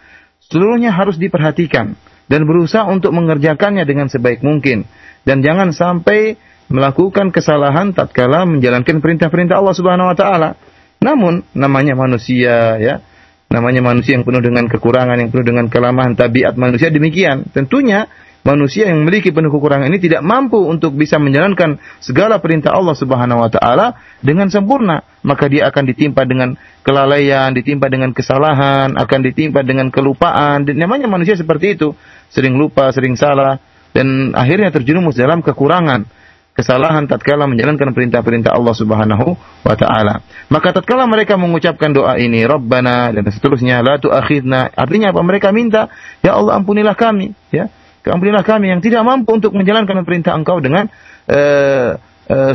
seluruhnya harus diperhatikan dan berusaha untuk mengerjakannya dengan sebaik mungkin, dan jangan sampai melakukan kesalahan tatkala menjalankan perintah-perintah Allah Subhanahu wa taala. Namun namanya manusia, ya, namanya manusia yang penuh dengan kekurangan, yang penuh dengan kelemahan, tabiat manusia demikian. Tentunya manusia yang memiliki penuh kekurangan ini tidak mampu untuk bisa menjalankan segala perintah Allah Subhanahu wa taala dengan sempurna, maka dia akan ditimpa dengan kelalaian, ditimpa dengan kesalahan, akan ditimpa dengan kelupaan. Dan namanya manusia seperti itu, sering lupa, sering salah, dan akhirnya terjerumus dalam kekurangan, kesalahan tatkala menjalankan perintah-perintah Allah Subhanahu wa taala. Maka tatkala mereka mengucapkan doa ini, Rabbana dan seterusnya, la tu'akhidna, artinya apa? Mereka minta, ya Allah ampunilah kami, ya. Ampunilah kami yang tidak mampu untuk menjalankan perintah Engkau dengan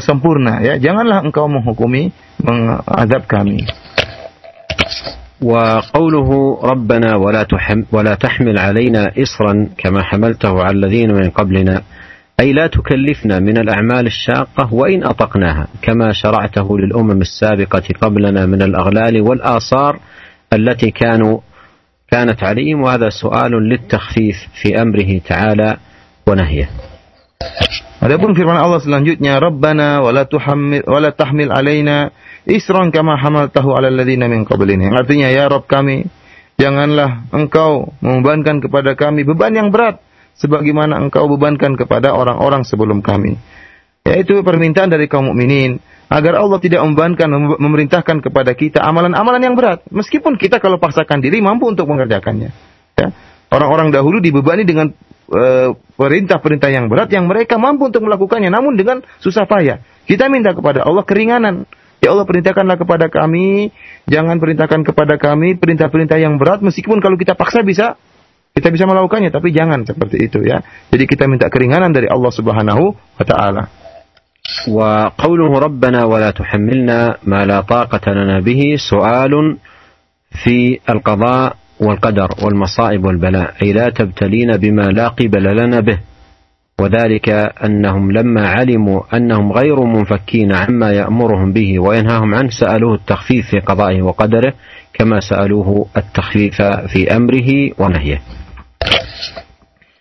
sempurna, ya. Janganlah engkau menghukumi, mengazab kami. Wa qawluhu rabbana wa la tahmil alaina isran kama hamaltahu ala alladhina min qablina أي لا تكلفنا من الأعمال الشاقة وإن أطقناها كما شرعته للأمم السابقة قبلنا من الأغلال والآثار التي كانت عليهم وهذا سؤال للتخفيف في أمره تعالى ونهيه. Adapun firman Allah selanjutnya, Rabbana wala tahmil alaina isran kama hamaltahu ala alladhina min qablina. Artinya, ya Rabb kami, janganlah engkau membebankan kepada kami beban yang berat sebagaimana engkau bebankan kepada orang-orang sebelum kami. Yaitu permintaan dari kaum mukminin agar Allah tidak membebankan, memerintahkan kepada kita amalan-amalan yang berat, meskipun kita kalau paksakan diri mampu untuk mengerjakannya, ya. Orang-orang dahulu dibebani dengan perintah-perintah yang berat yang mereka mampu untuk melakukannya, namun dengan susah payah. Kita minta kepada Allah keringanan. Ya Allah, perintahkanlah kepada kami, jangan perintahkan kepada kami perintah-perintah yang berat, meskipun kalau kita paksa bisa, kita bisa melakukannya, tapi jangan seperti itu, ya. Jadi kita minta keringanan dari Allah Subhanahu wa taala. Wa qawluhu rabbana wa la tuhammilna ma la taqata lana bihi su'alun fi al-qada' wal qadar wal masa'ib wal bala' ay la tabtalina bima la qibala lana bih wa dhalika annahum lamma 'alimu annahum ghayru munfakkin 'amma ya'muruhum bihi wa yanhahum 'an sa'aluhu at-takhfif fi qada'ihi wa qadarihi kama sa'aluhu at-takhfifa fi amrihi wa nahyihi.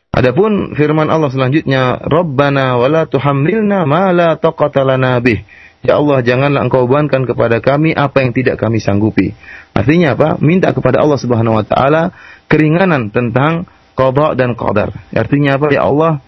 Adapun firman Allah selanjutnya, Rabbana wala tuhammilna ma la taqata lana bih. Ya Allah, janganlah engkau bebankan kepada kami apa yang tidak kami sanggupi. Artinya apa? Minta kepada Allah Subhanahu wa taala keringanan tentang qada dan qadar. Artinya apa? Ya Allah,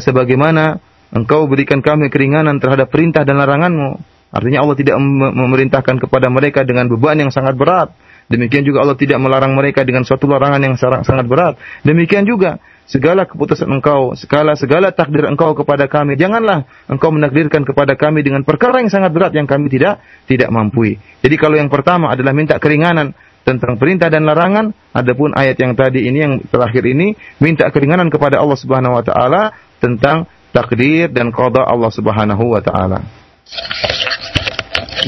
sebagaimana engkau berikan kami keringanan terhadap perintah dan laranganmu. Artinya Allah tidak memerintahkan kepada mereka dengan beban yang sangat berat. Demikian juga Allah tidak melarang mereka dengan suatu larangan yang sangat berat. Demikian juga segala keputusan engkau, segala takdir engkau kepada kami. Janganlah engkau menakdirkan kepada kami dengan perkara yang sangat berat yang kami tidak mampu. Jadi kalau yang pertama adalah minta keringanan tentang perintah dan larangan, adapun ayat yang tadi ini, yang terakhir ini, minta keringanan kepada Allah Subhanahu wa taala tentang takdir dan qada Allah Subhanahu wa taala.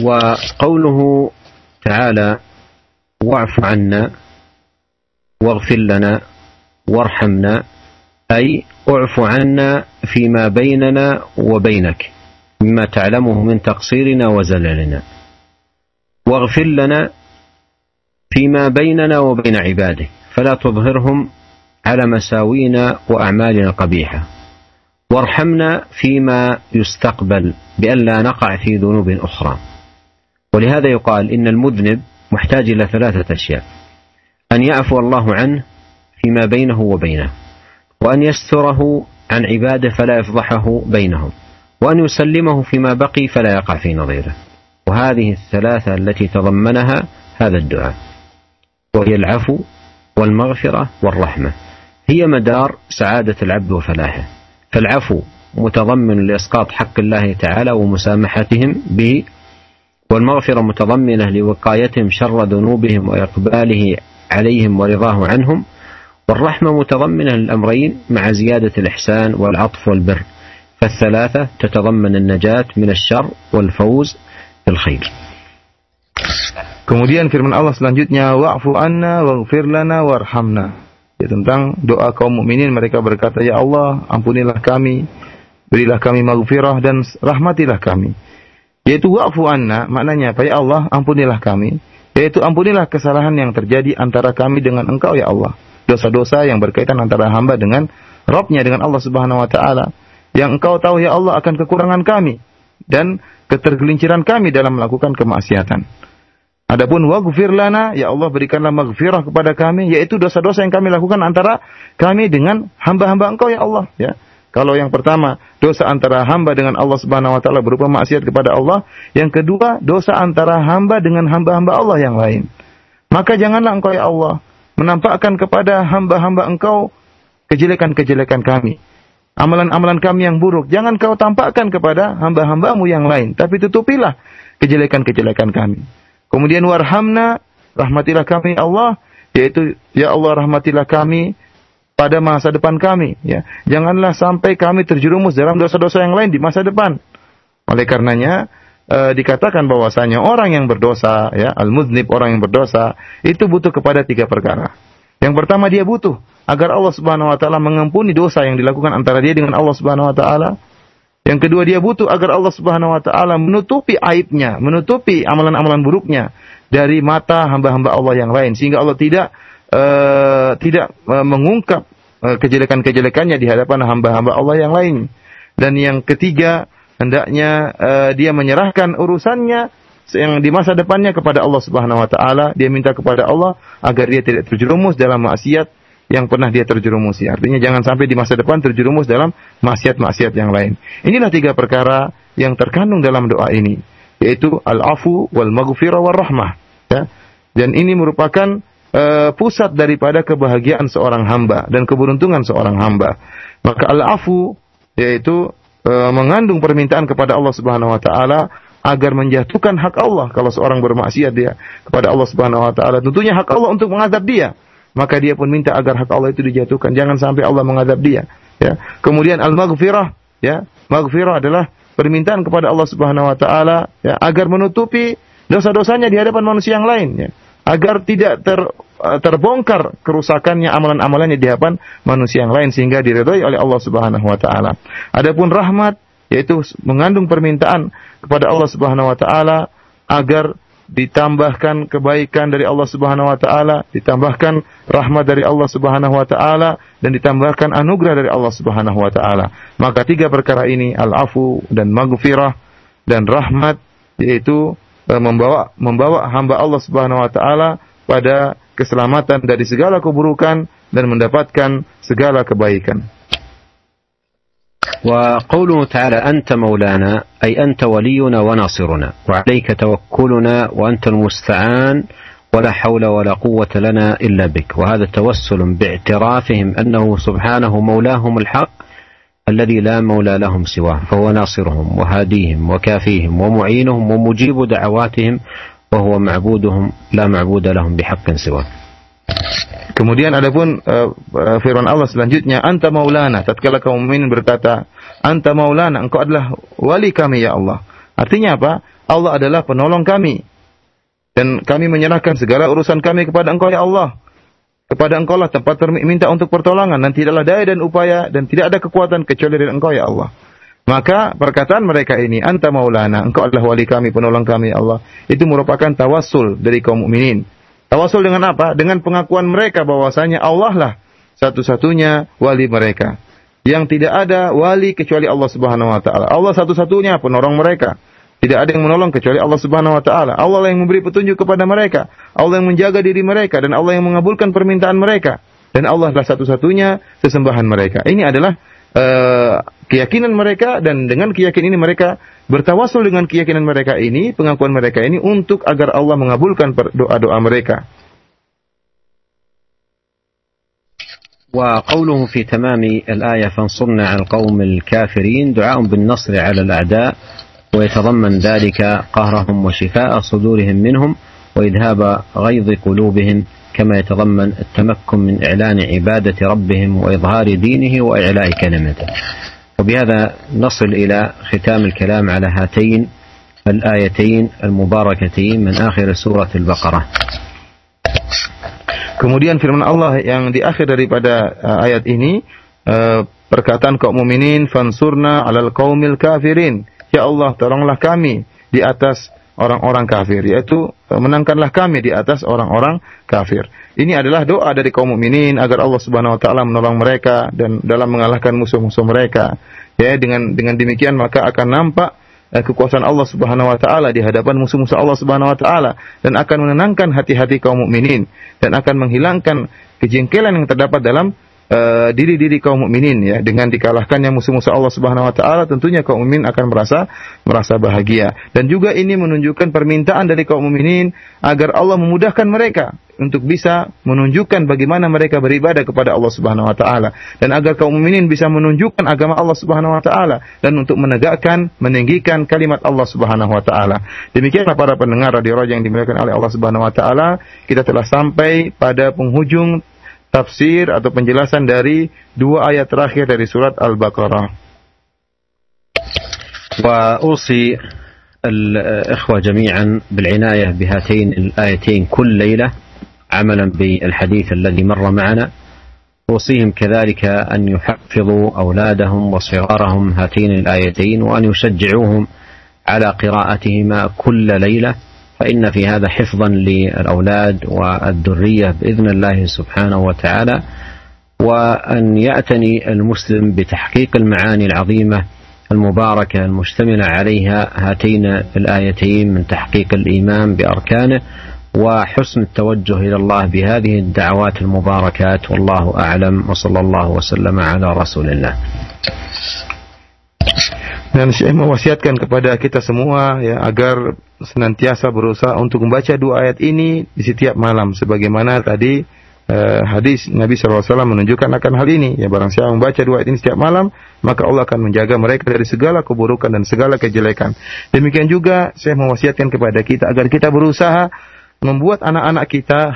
Wa qawluhu ta'ala واعف عنا واغفر لنا وارحمنا أي اعف عنا فيما بيننا وبينك مما تعلمه من تقصيرنا وزللنا واغفر لنا فيما بيننا وبين عباده فلا تظهرهم على مساوينا وأعمالنا القبيحة وارحمنا فيما يستقبل بألا نقع في ذنوب أخرى. ولهذا يقال إن المذنب محتاج إلى ثلاثة أشياء: أن يعفو الله عنه فيما بينه وبينه، وأن يستره عن عباده فلا يفضحه بينهم، وأن يسلمه فيما بقي فلا يقع في نظيره. وهذه الثلاثة التي تضمنها هذا الدعاء، وهي العفو والمغفرة والرحمة، هي مدار سعادة العبد وفلاحه. فالعفو متضمن لإسقاط حق الله تعالى ومسامحتهم به، والمغفرة متضمنة لوقايتهم شر ذنوبهم وإقباله عليهم ورضاه عنهم، والرحمة متضمنة للأمرين مع زيادة الإحسان والعطف والبر، فالثلاثة تتضمن النجاة من الشر والفوز بالخير. Kemudian firman Allah selanjutnya, wa'fu anna waghfir lana warhamna. Ya, tentang doa kaum mukminin, mereka berkata, ya Allah, ampunilah kami, berilah kami maghfirah dan rahmatilah kami. Yaitu wa'fu anna, maknanya apa? Ya Allah, ampunilah kami. Yaitu ampunilah kesalahan yang terjadi antara kami dengan engkau, ya Allah. Dosa-dosa yang berkaitan antara hamba dengan Rabbnya, dengan Allah Subhanahu wa ta'ala. Yang engkau tahu, ya Allah, akan kekurangan kami dan ketergelinciran kami dalam melakukan kemaksiatan. Adapun waghfir lana, ya Allah, berikanlah maghfirah kepada kami. Yaitu dosa-dosa yang kami lakukan antara kami dengan hamba-hamba engkau, ya Allah, ya. Kalau yang pertama, dosa antara hamba dengan Allah Subhanahu wa taala berupa maksiat kepada Allah, yang kedua, dosa antara hamba dengan hamba-hamba Allah yang lain. Maka janganlah engkau, ya Allah, menampakkan kepada hamba-hamba engkau kejelekan-kejelekan kami, amalan-amalan kami yang buruk. Jangan kau tampakkan kepada hamba-hambamu yang lain, tapi tutupilah kejelekan-kejelekan kami. Kemudian warhamna, rahmatilah kami, Allah, yaitu ya Allah, rahmatilah kami pada masa depan kami, ya. Janganlah sampai kami terjerumus dalam dosa-dosa yang lain di masa depan. Oleh karenanya dikatakan bahwasanya orang yang berdosa, ya, al-muznib, orang yang berdosa itu butuh kepada tiga perkara. Yang pertama, dia butuh agar Allah Subhanahu wa taala mengampuni dosa yang dilakukan antara dia dengan Allah Subhanahu wa taala. Yang kedua, dia butuh agar Allah Subhanahu wa taala menutupi aibnya, menutupi amalan-amalan buruknya dari mata hamba-hamba Allah yang lain, sehingga Allah tidak mengungkap kejelekan-kejelekannya di hadapan hamba-hamba Allah yang lain. Dan yang ketiga, hendaknya dia menyerahkan urusannya yang di masa depannya kepada Allah Subhanahu wa taala. Dia minta kepada Allah agar dia tidak terjerumus dalam maksiat yang pernah dia terjerumusi. Artinya jangan sampai di masa depan terjerumus dalam maksiat-maksiat yang lain. Inilah tiga perkara yang terkandung dalam doa ini, yaitu al-afu wal maghfirah war rahmah, ya. Dan ini merupakan pusat daripada kebahagiaan seorang hamba dan keberuntungan seorang hamba. Maka al-afu yaitu mengandung permintaan kepada Allah Subhanahu wa taala agar menjatuhkan hak Allah. Kalau seorang bermaksiat dia kepada Allah Subhanahu wa taala, tentunya hak Allah untuk mengazab dia. Maka dia pun minta agar hak Allah itu dijatuhkan, jangan sampai Allah mengazab dia, ya. Kemudian al-maghfirah, ya. Maghfirah adalah permintaan kepada Allah Subhanahu wa taala, ya, agar menutupi dosa-dosanya di hadapan manusia yang lain, ya. Agar tidak terbongkar kerusakannya, amalan-amalannya di hadapan manusia yang lain, sehingga diridhai oleh Allah Subhanahu wa taala. Adapun rahmat yaitu mengandung permintaan kepada Allah Subhanahu wa taala agar ditambahkan kebaikan dari Allah Subhanahu wa taala, ditambahkan rahmat dari Allah Subhanahu wa taala, dan ditambahkan anugerah dari Allah Subhanahu wa taala. Maka tiga perkara ini, al-afu dan maghfirah dan rahmat, yaitu membawa hamba Allah Subhanahu wa taala pada keselamatan dari segala keburukan dan mendapatkan segala kebaikan. Wa qauluhu ta'ala anta maulana ay anta waliyuna wa nasiruna wa 'alaika tawakkuluna wa antal musta'an wa la haula wa la quwwata lana illa bik. Wa hadha tawassulun bi'tirafihim annahu subhanahu maulahum al-haq الذي لا مولى لهم سواه فهو ناصرهم وهاديهم وكافيهم ومعينهم ومجيب دعواتهم وهو معبودهم لا معبود لهم بحق سواه. Kemudian adapun firman Allah selanjutnya, anta maulana, tatkala kaum mukminin berkata, anta maulana, engkau adalah wali kami ya Allah. Artinya apa? Allah adalah penolong kami, dan kami menyerahkan segala urusan kami kepada engkau ya Allah. Kepada engkau lah tempat minta untuk pertolongan, dan tidaklah daya dan upaya, dan tidak ada kekuatan kecuali dari engkau ya Allah. Maka perkataan mereka ini, anta maulana, engkau adalah wali kami, penolong kami ya Allah, itu merupakan tawassul dari kaum mukminin. Tawassul dengan apa? Dengan pengakuan mereka bahwasanya Allah lah satu-satunya wali mereka, yang tidak ada wali kecuali Allah Subhanahu wa taala. Allah satu-satunya penolong mereka. Tidak ada yang menolong kecuali Allah Subhanahu wa taala. Allah yang memberi petunjuk kepada mereka, Allah yang menjaga diri mereka, dan Allah yang mengabulkan permintaan mereka, dan Allah adalah satu-satunya sesembahan mereka. Ini adalah keyakinan mereka, dan dengan keyakinan ini mereka bertawassul dengan keyakinan mereka ini, pengakuan mereka ini, untuk agar Allah mengabulkan doa-doa mereka. وقوله في تمام الآية فانصرنا على القوم الكافرين دعاء بالنصر على الأعداء ويتضمن ذلك قهرهم وشفاء صدورهم منهم وإذهاب غيظ قلوبهم كما يتضمن التمكن من إعلان عبادة ربهم وإظهار دينه وإعلاء كلمته. وبهذا نصل إلى ختام الكلام على هاتين الآيتين المباركتين من آخر سورة البقرة. Kemudian firman Allah yang di akhir daripada ayat ini, perkataan kaum mukminin, fansurna alal qaumil kafirin, ya Allah tolonglah kami di atas orang-orang kafir, yaitu menangkanlah kami di atas orang-orang kafir. Ini adalah doa dari kaum mukminin agar Allah Subhanahu wa taala menolong mereka dan dalam mengalahkan musuh-musuh mereka. Ya, dengan demikian maka akan nampak kekuasaan Allah Subhanahu wa taala di hadapan musuh-musuh Allah Subhanahu wa taala, dan akan menenangkan hati-hati kaum mukminin, dan akan menghilangkan kejengkelan yang terdapat dalam diri-diri kaum mukminin, ya. Dengan dikalahkannya musuh-musuh Allah Subhanahu wa taala, tentunya kaum mukmin akan merasa bahagia. Dan juga ini menunjukkan permintaan dari kaum mukminin agar Allah memudahkan mereka untuk bisa menunjukkan bagaimana mereka beribadah kepada Allah Subhanahu wa taala, dan agar kaum mukminin bisa menunjukkan agama Allah Subhanahu wa taala, dan untuk menegakkan, meninggikan kalimat Allah Subhanahu wa taala. Demikianlah para pendengar Radio Raja yang dimuliakan oleh Allah Subhanahu wa taala, kita telah sampai pada penghujung tafsir atau penjelasan dari dua ayat terakhir dari surat Al-Baqarah. وأوصي الإخوة جميعا بالعناية بهاتين الآيتين كل ليلة عملا بالحديث الذي مر معنا. أوصيهم كذلك أن يحفظوا أولادهم وصغارهم هاتين الآيتين وأن يشجعوهم على قراءتهما كل ليلة، فإن في هذا حفظا للأولاد والذرية بإذن الله سبحانه وتعالى، وأن يعتني المسلم بتحقيق المعاني العظيمة المباركة المشتملة عليها هاتين الآيتين من تحقيق الإيمان بأركانه وحسن التوجه إلى الله بهذه الدعوات المباركات. والله أعلم، وصلى الله وسلم على رسول الله. Dan Syekh mewasiatkan kepada kita semua ya, agar senantiasa berusaha untuk membaca dua ayat ini di setiap malam, sebagaimana tadi hadis Nabi SAW menunjukkan akan hal ini. Ya, barang siapa membaca dua ayat ini setiap malam, maka Allah akan menjaga mereka dari segala keburukan dan segala kejelekan. Demikian juga Syekh mewasiatkan kepada kita agar kita berusaha membuat anak-anak kita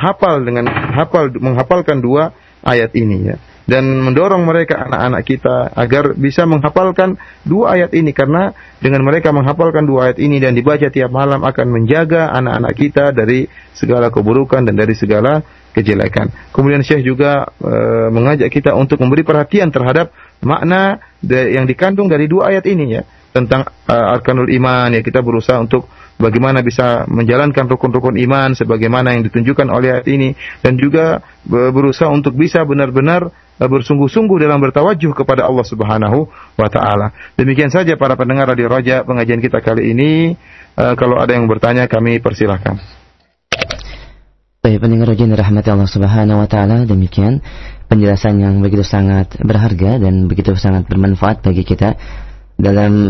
menghafalkan dua ayat ini ya, dan mendorong mereka anak-anak kita agar bisa menghafalkan dua ayat ini, karena dengan mereka menghafalkan dua ayat ini dan dibaca tiap malam akan menjaga anak-anak kita dari segala keburukan dan dari segala kejelekan. Kemudian Syekh juga mengajak kita untuk memberi perhatian terhadap makna yang dikandung dari dua ayat ini ya, tentang arkanul iman ya, kita berusaha untuk bagaimana bisa menjalankan rukun-rukun iman sebagaimana yang ditunjukkan oleh ayat ini, dan juga berusaha untuk bisa benar-benar bersungguh-sungguh dalam bertawajjuh kepada Allah Subhanahu wa taala. Demikian saja para pendengar Radio Raja pengajian kita kali ini. Kalau ada yang bertanya kami persilahkan. Baik pendengar Radio Rahmati Allah Subhanahu wa taala, demikian penjelasan yang begitu sangat berharga dan begitu sangat bermanfaat bagi kita dalam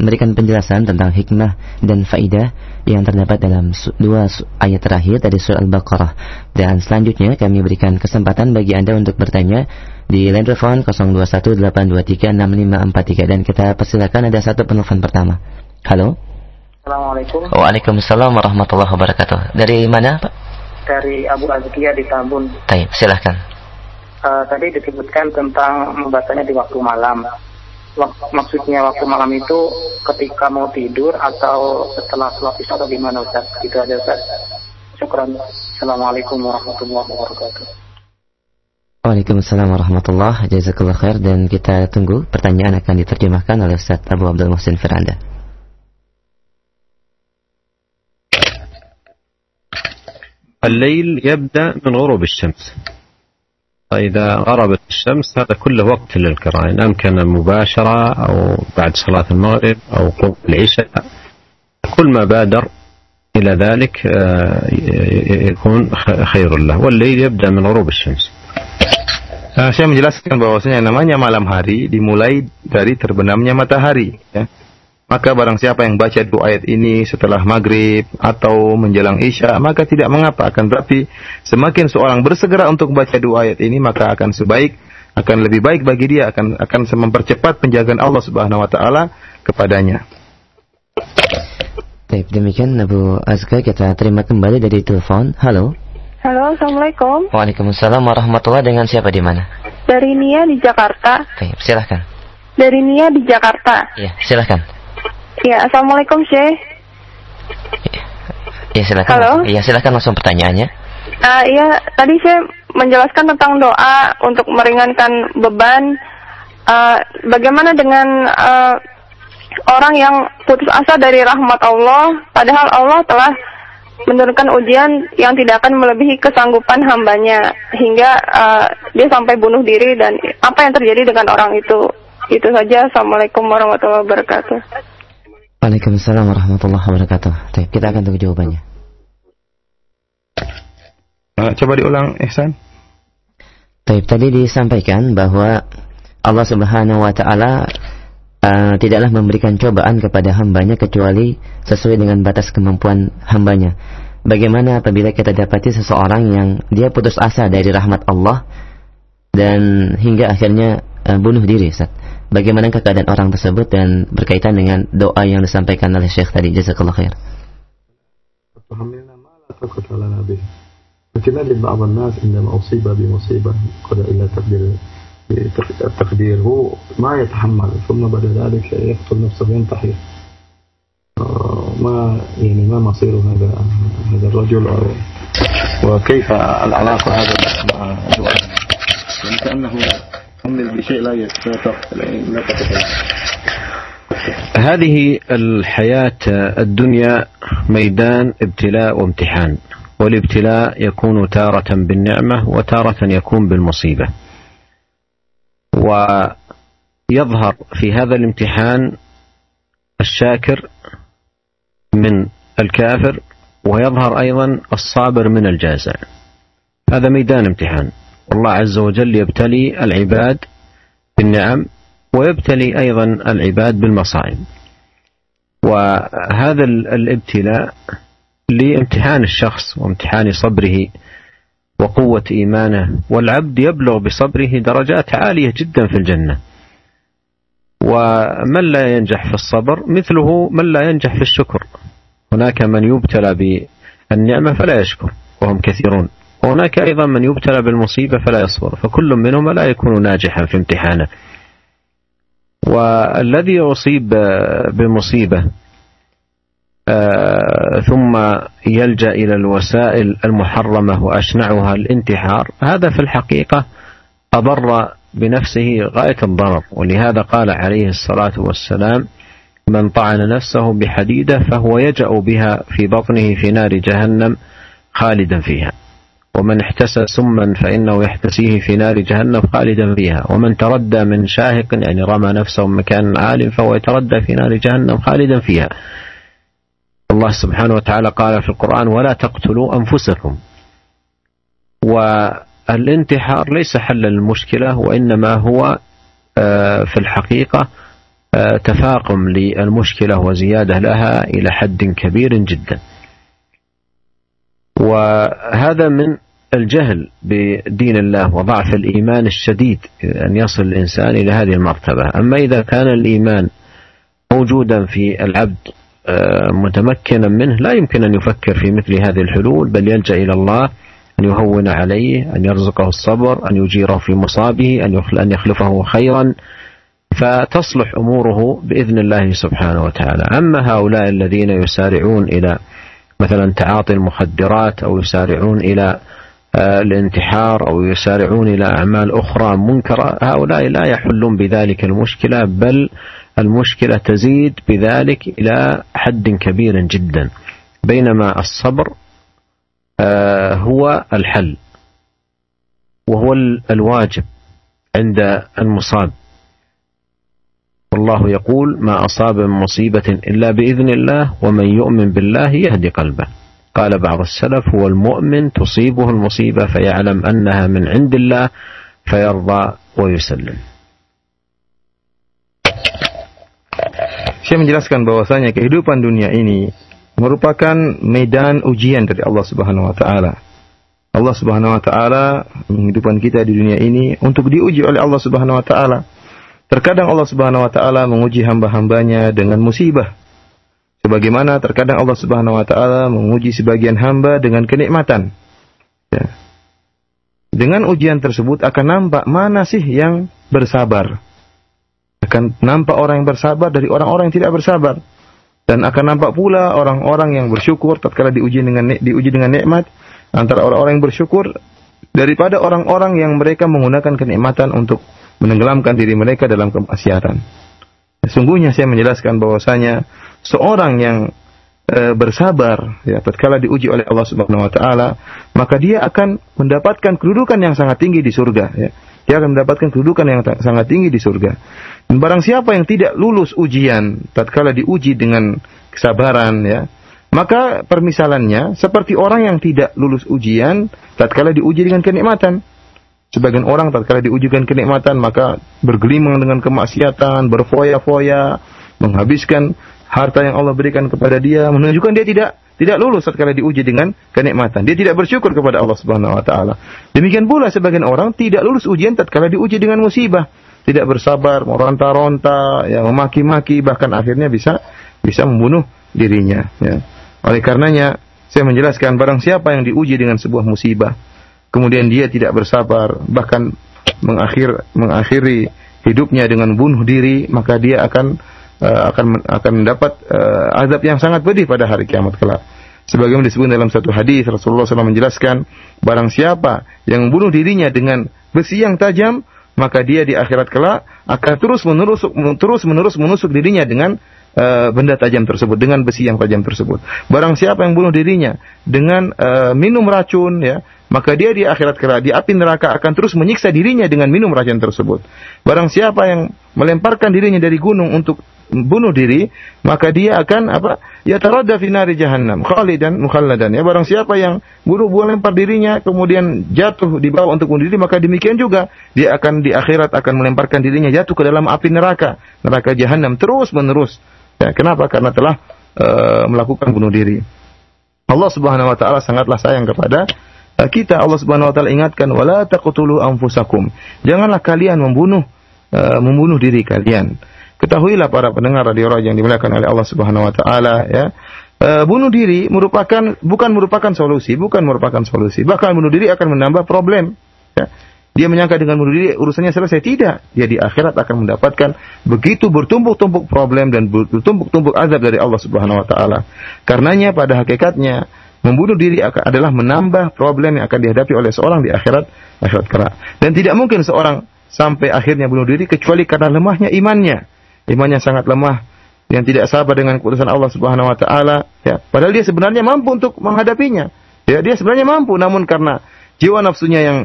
memberikan penjelasan tentang hikmah dan faedah yang terdapat dalam dua ayat terakhir dari surah Al-Baqarah. Dan selanjutnya kami berikan kesempatan bagi Anda untuk bertanya di line telepon 0218236543, dan kita persilakan ada satu penelpon pertama. Halo. Assalamualaikum. Waalaikumsalam warahmatullahi wabarakatuh. Dari mana Pak? Dari Abu Azkia di Tambun. Baik, silakan. Tadi disebutkan tentang membacanya di waktu malam. Maksudnya waktu malam itu ketika mau tidur atau setelah sholat isya atau gimana Ustaz? Itu ada Ustaz. Syukran. Assalamualaikum warahmatullahi wabarakatuh. Waalaikumsalam warahmatullahi wabarakatuh. Jazakallah khair, dan kita tunggu pertanyaan akan diterjemahkan oleh Ustaz Abu Abdul Muhsin Firanda. الليل يبدأ من غروب الشمس. فإذا غربت الشمس هذا كله وقت للقراءة، إن أمكن مباشرة أو بعد صلاة المغرب أو قبل العشاء، كل ما بادر إلى ذلك يكون خير له. والليل يبدأ من غروب الشمس. Saya menjelaskan bahwasanya namanya malam hari dimulai dari terbenamnya matahari. Ya. Maka barang siapa yang baca dua ayat ini setelah maghrib atau menjelang isya, maka tidak mengapa. Akan tetapi semakin seorang bersegera untuk baca dua ayat ini, maka akan lebih baik bagi dia, akan mempercepat penjagaan Allah Subhanahu wa taala kepadanya. Baik, demikian Abu Azka, kita terima kembali dari telepon. Halo. Halo, Assalamualaikum. Waalaikumsalam warahmatullahi wabarakatuh. Dengan siapa di mana? Dari Nia di Jakarta. Baik, silakan. Dari Nia di Jakarta. Iya, silakan. Ya, Assalamualaikum Syekh. Ya, silakan. Halo. Ya, silakan langsung pertanyaannya. Ya, tadi saya menjelaskan tentang doa untuk meringankan beban. Bagaimana dengan orang yang putus asa dari rahmat Allah, padahal Allah telah menurunkan ujian yang tidak akan melebihi kesanggupan hambanya hingga dia sampai bunuh diri, dan apa yang terjadi dengan orang itu? Itu saja. Assalamualaikum warahmatullahi wabarakatuh. Waalaikumsalam warahmatullahi wabarakatuh. Baik, kita akan tunggu jawabannya. Coba diulang Ihsan. Baik, tadi disampaikan bahwa Allah Subhanahu wa taala tidaklah memberikan cobaan kepada hambanya kecuali sesuai dengan batas kemampuan hambanya. Bagaimana apabila kita dapati seseorang yang dia putus asa dari rahmat Allah dan hingga akhirnya bunuh diri, Ustaz? Bagaimana keadaan orang tersebut dan berkaitan dengan doa yang disampaikan oleh Syekh tadi? Jazakallah khair. تقدير هو ما يتحمل، ثم بعد ذلك يقتل نفسه وينتحر. ما يعني ما مصير هذا الرجل، وكيف العلاقة هذا مع دعاء؟ كأنه أمل بشيء لا يتفق. هذه الحياة الدنيا ميدان ابتلاء وامتحان، والابتلاء يكون تارة بالنعمة وتارة يكون بالمصيبة. ويظهر في هذا الامتحان الشاكر من الكافر، ويظهر أيضا الصابر من الجازع. هذا ميدان امتحان، والله عز وجل يبتلي العباد بالنعم ويبتلي أيضا العباد بالمصائب. وهذا الابتلاء لامتحان الشخص وامتحان صبره وقوة إيمانه، والعبد يبلغ بصبره درجات عالية جدا في الجنة. ومن لا ينجح في الصبر مثله من لا ينجح في الشكر. هناك من يبتلى بالنعمة فلا يشكر وهم كثيرون، وهناك أيضا من يبتلى بالمصيبة فلا يصبر، فكل منهم لا يكون ناجحا في امتحانه. والذي يصيب بمصيبة ثم يلجأ إلى الوسائل المحرمة وأشنعها الانتحار، هذا في الحقيقة أضر بنفسه غاية الضرر. ولهذا قال عليه الصلاة والسلام: من طعن نفسه بحديدة فهو يجأ بها في بطنه في نار جهنم خالدا فيها، ومن احتسى سما فإنه يحتسيه في نار جهنم خالدا فيها، ومن تردى من شاهق يعني رمى نفسه من مكان عال فهو يتردى في نار جهنم خالدا فيها. الله سبحانه وتعالى قال في القرآن: ولا تقتلوا أنفسكم. والانتحار ليس حل المشكلة، وإنما هو في الحقيقة تفاقم للمشكلة وزيادة لها إلى حد كبير جدا. وهذا من الجهل بدين الله وضعف الإيمان الشديد أن يصل الإنسان إلى هذه المرتبة. أما إذا كان الإيمان موجودا في العبد متمكنا منه، لا يمكن أن يفكر في مثل هذه الحلول، بل يلجأ إلى الله أن يهون عليه، أن يرزقه الصبر، أن يجيره في مصابه، أن يخلفه خيرا، فتصلح أموره بإذن الله سبحانه وتعالى. أما هؤلاء الذين يسارعون إلى مثلا تعاطي المخدرات، أو يسارعون إلى الانتحار، أو يسارعون إلى أعمال أخرى منكرة، هؤلاء لا يحلون بذلك المشكلة، بل المشكلة تزيد بذلك إلى حد كبير جدا. بينما الصبر هو الحل، وهو الواجب عند المصاب. والله يقول: ما أصاب من مصيبة إلا بإذن الله ومن يؤمن بالله يهدي قلبه. قال بعض السلف: هو المؤمن تصيبه المصيبة فيعلم أنها من عند الله فيرضى ويسلم. Saya menjelaskan bahwasanya kehidupan dunia ini merupakan medan ujian dari Allah Subhanahu wa taala. Allah Subhanahu wa taala menghidupkan kita di dunia ini untuk diuji oleh Allah Subhanahu wa taala. Terkadang Allah Subhanahu wa taala menguji hamba-hambanya dengan musibah, sebagaimana terkadang Allah Subhanahu wa taala menguji sebagian hamba dengan kenikmatan. Ya. Dengan ujian tersebut akan nampak mana sih yang bersabar. Akan nampak orang yang bersabar dari orang-orang yang tidak bersabar, dan akan nampak pula orang-orang yang bersyukur tatkala diuji dengan nikmat antara orang-orang yang bersyukur daripada orang-orang yang mereka menggunakan kenikmatan untuk menenggelamkan diri mereka dalam kemaksiatan. Sesungguhnya saya menjelaskan bahwasanya seorang yang bersabar ya tatkala diuji oleh Allah Subhanahu wa taala, maka dia akan mendapatkan kedudukan yang sangat tinggi di surga ya. Dia akan mendapatkan kedudukan yang sangat tinggi di surga. Dan barang siapa yang tidak lulus ujian tatkala diuji dengan kesabaran ya, maka permisalannya seperti orang yang tidak lulus ujian tatkala diuji dengan kenikmatan. Sebagian orang tatkala diuji dengan kenikmatan maka bergelimang dengan kemaksiatan, berfoya-foya, menghabiskan harta yang Allah berikan kepada dia, menunjukkan dia tidak lulus tatkala diuji dengan kenikmatan. Dia tidak bersyukur kepada Allah Subhanahu wa taala. Demikian pula sebagian orang tidak lulus ujian tatkala diuji dengan musibah, tidak bersabar, meronta-ronta, ya, memaki-maki, bahkan akhirnya bisa membunuh dirinya, ya. Oleh karenanya saya menjelaskan barang siapa yang diuji dengan sebuah musibah, kemudian dia tidak bersabar, bahkan mengakhiri hidupnya dengan bunuh diri, maka dia akan mendapat azab yang sangat pedih pada hari kiamat kelak. Sebagaimana disebut dalam satu hadis, Rasulullah SAW menjelaskan, barang siapa yang membunuh dirinya dengan besi yang tajam, maka dia di akhirat kelak akan terus menerus menusuk dirinya dengan benda tajam tersebut, dengan besi yang tajam tersebut. Barang siapa yang bunuh dirinya dengan minum racun, ya, maka dia di akhirat kelak di api neraka akan terus menyiksa dirinya dengan minum racun tersebut. Barang siapa yang melemparkan dirinya dari gunung untuk bunuh diri, maka dia akan yataradda fi nari jahannam khalidan mukhalladan. Ya, barang siapa yang buru-buru lempar dirinya kemudian jatuh di bawah untuk bunuh diri, maka demikian juga dia akan di akhirat akan melemparkan dirinya jatuh ke dalam api neraka jahannam terus-menerus. Ya, kenapa? Karena telah melakukan bunuh diri. Allah Subhanahu wa taala sangatlah sayang kepada kita. Allah Subhanahu wa taala ingatkan, wala taqtulu anfusakum. Janganlah kalian membunuh diri kalian. Ketahuilah para pendengar radio Raja yang dimuliakan oleh Allah Subhanahu wa taala, ya. Bunuh diri bukan merupakan solusi. Bahkan bunuh diri akan menambah problem, ya. Dia menyangka dengan bunuh diri urusannya selesai. Tidak. Dia di akhirat akan mendapatkan begitu bertumpuk-tumpuk problem dan bertumpuk-tumpuk azab dari Allah Subhanahu wa taala. Karenanya pada hakikatnya membunuh diri adalah menambah problem yang akan dihadapi oleh seorang di akhirat kelak. Dan tidak mungkin seorang sampai akhirnya bunuh diri kecuali karena lemahnya imannya. Imannya sangat lemah yang tidak sabar dengan keputusan Allah Subhanahu wa taala, ya. Padahal dia sebenarnya mampu untuk menghadapinya. Ya, dia sebenarnya mampu, namun karena jiwa nafsunya yang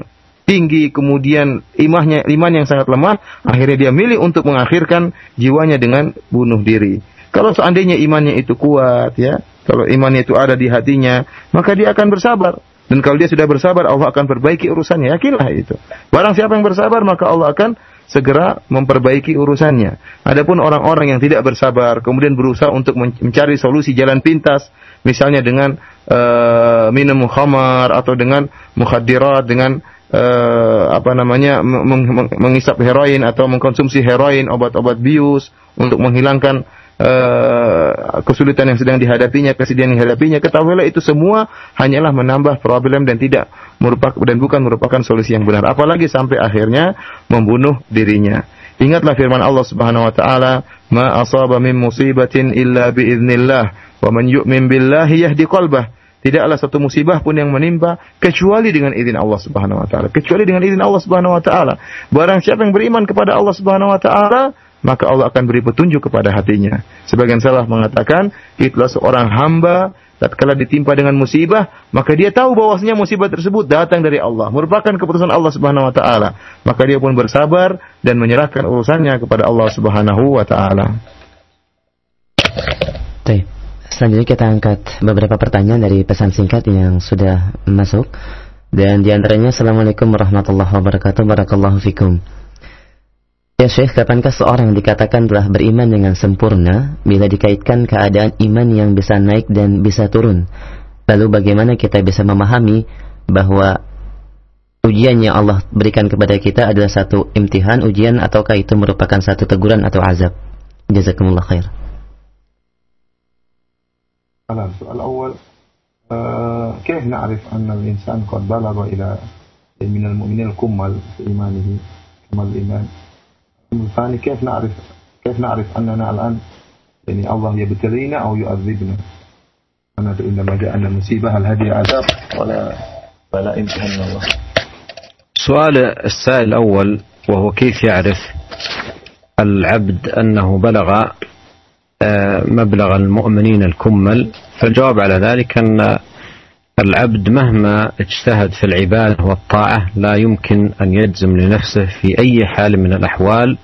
tinggi, kemudian iman yang sangat lemah, akhirnya dia milih untuk mengakhirkan jiwanya dengan bunuh diri. Kalau seandainya imannya itu kuat, ya, kalau imannya itu ada di hatinya, maka dia akan bersabar. Dan kalau dia sudah bersabar, Allah akan perbaiki urusannya. Yakinlah itu. Barang siapa yang bersabar, maka Allah akan segera memperbaiki urusannya. Adapun orang-orang yang tidak bersabar, kemudian berusaha untuk mencari solusi jalan pintas, misalnya dengan minum khamar atau dengan mukhadirat, dengan menghisap heroin atau mengkonsumsi heroin, obat-obat bius untuk menghilangkan kesulitan yang sedang dihadapinya, kesedihan yang dihadapinya. Ketahuilah itu semua hanyalah menambah problem dan bukan merupakan solusi yang benar, apalagi sampai akhirnya membunuh dirinya. Ingatlah firman Allah Subhanahu wa taala, ma asaba min musibatin illa bi idznillah wa man yu'min billahi yahdi qalbah. Tidaklah satu musibah pun yang menimpa kecuali dengan izin Allah Subhanahu wa taala. Kecuali dengan izin Allah Subhanahu wa taala. Barang siapa yang beriman kepada Allah Subhanahu wa taala, maka Allah akan beri petunjuk kepada hatinya. Sebagian salaf mengatakan, itulah seorang hamba tatkala ditimpa dengan musibah, maka dia tahu bahwasanya musibah tersebut datang dari Allah, merupakan keputusan Allah Subhanahu wa taala. Maka dia pun bersabar dan menyerahkan urusannya kepada Allah Subhanahu wa taala. Baik. Selanjutnya kita angkat beberapa pertanyaan dari pesan singkat yang sudah masuk, dan di antaranya, Assalamualaikum warahmatullahi wabarakatuh. Barakallahu fikum. Ya Syekh, kapankah seorang dikatakan telah beriman dengan sempurna bila dikaitkan keadaan iman yang bisa naik dan bisa turun? Lalu bagaimana kita bisa memahami bahwa ujian yang Allah berikan kepada kita adalah satu imtihan, ujian, ataukah itu merupakan satu teguran atau azab? Jazakumullah khair. Soal awal, kayf na'rif anna al-insan qad balagha ila min al-mu'minin al-kummal fi imanihi kamal iman? الثاني كيف نعرف أننا الآن يعني الله يبتلينا أو يؤذبنا؟ أنا عندما جاءنا مصيبة هل هذه عذاب ولا امتحان من الله؟ سؤال السائل الأول وهو كيف يعرف العبد أنه بلغ مبلغ المؤمنين الكمل؟ فالجواب على ذلك أن العبد مهما اجتهد في العبادة والطاعة لا يمكن أن يجزم لنفسه في أي حال من الأحوال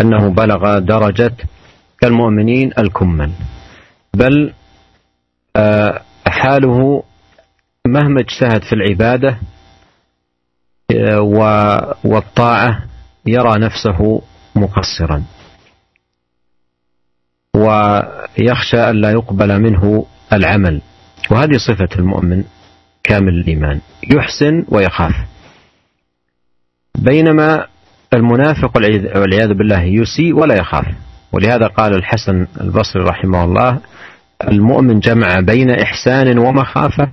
أنه بلغ درجة كالمؤمنين الكمل، بل حاله مهما اجتهد في العبادة والطاعة يرى نفسه مقصرا ويخشى ألا يقبل منه العمل، وهذه صفة المؤمن كامل الإيمان، يحسن ويخاف. بينما المنافق والعياذ بالله يسيء ولا يخاف، ولهذا قال الحسن البصري رحمه الله: المؤمن جمع بين إحسان ومخافة،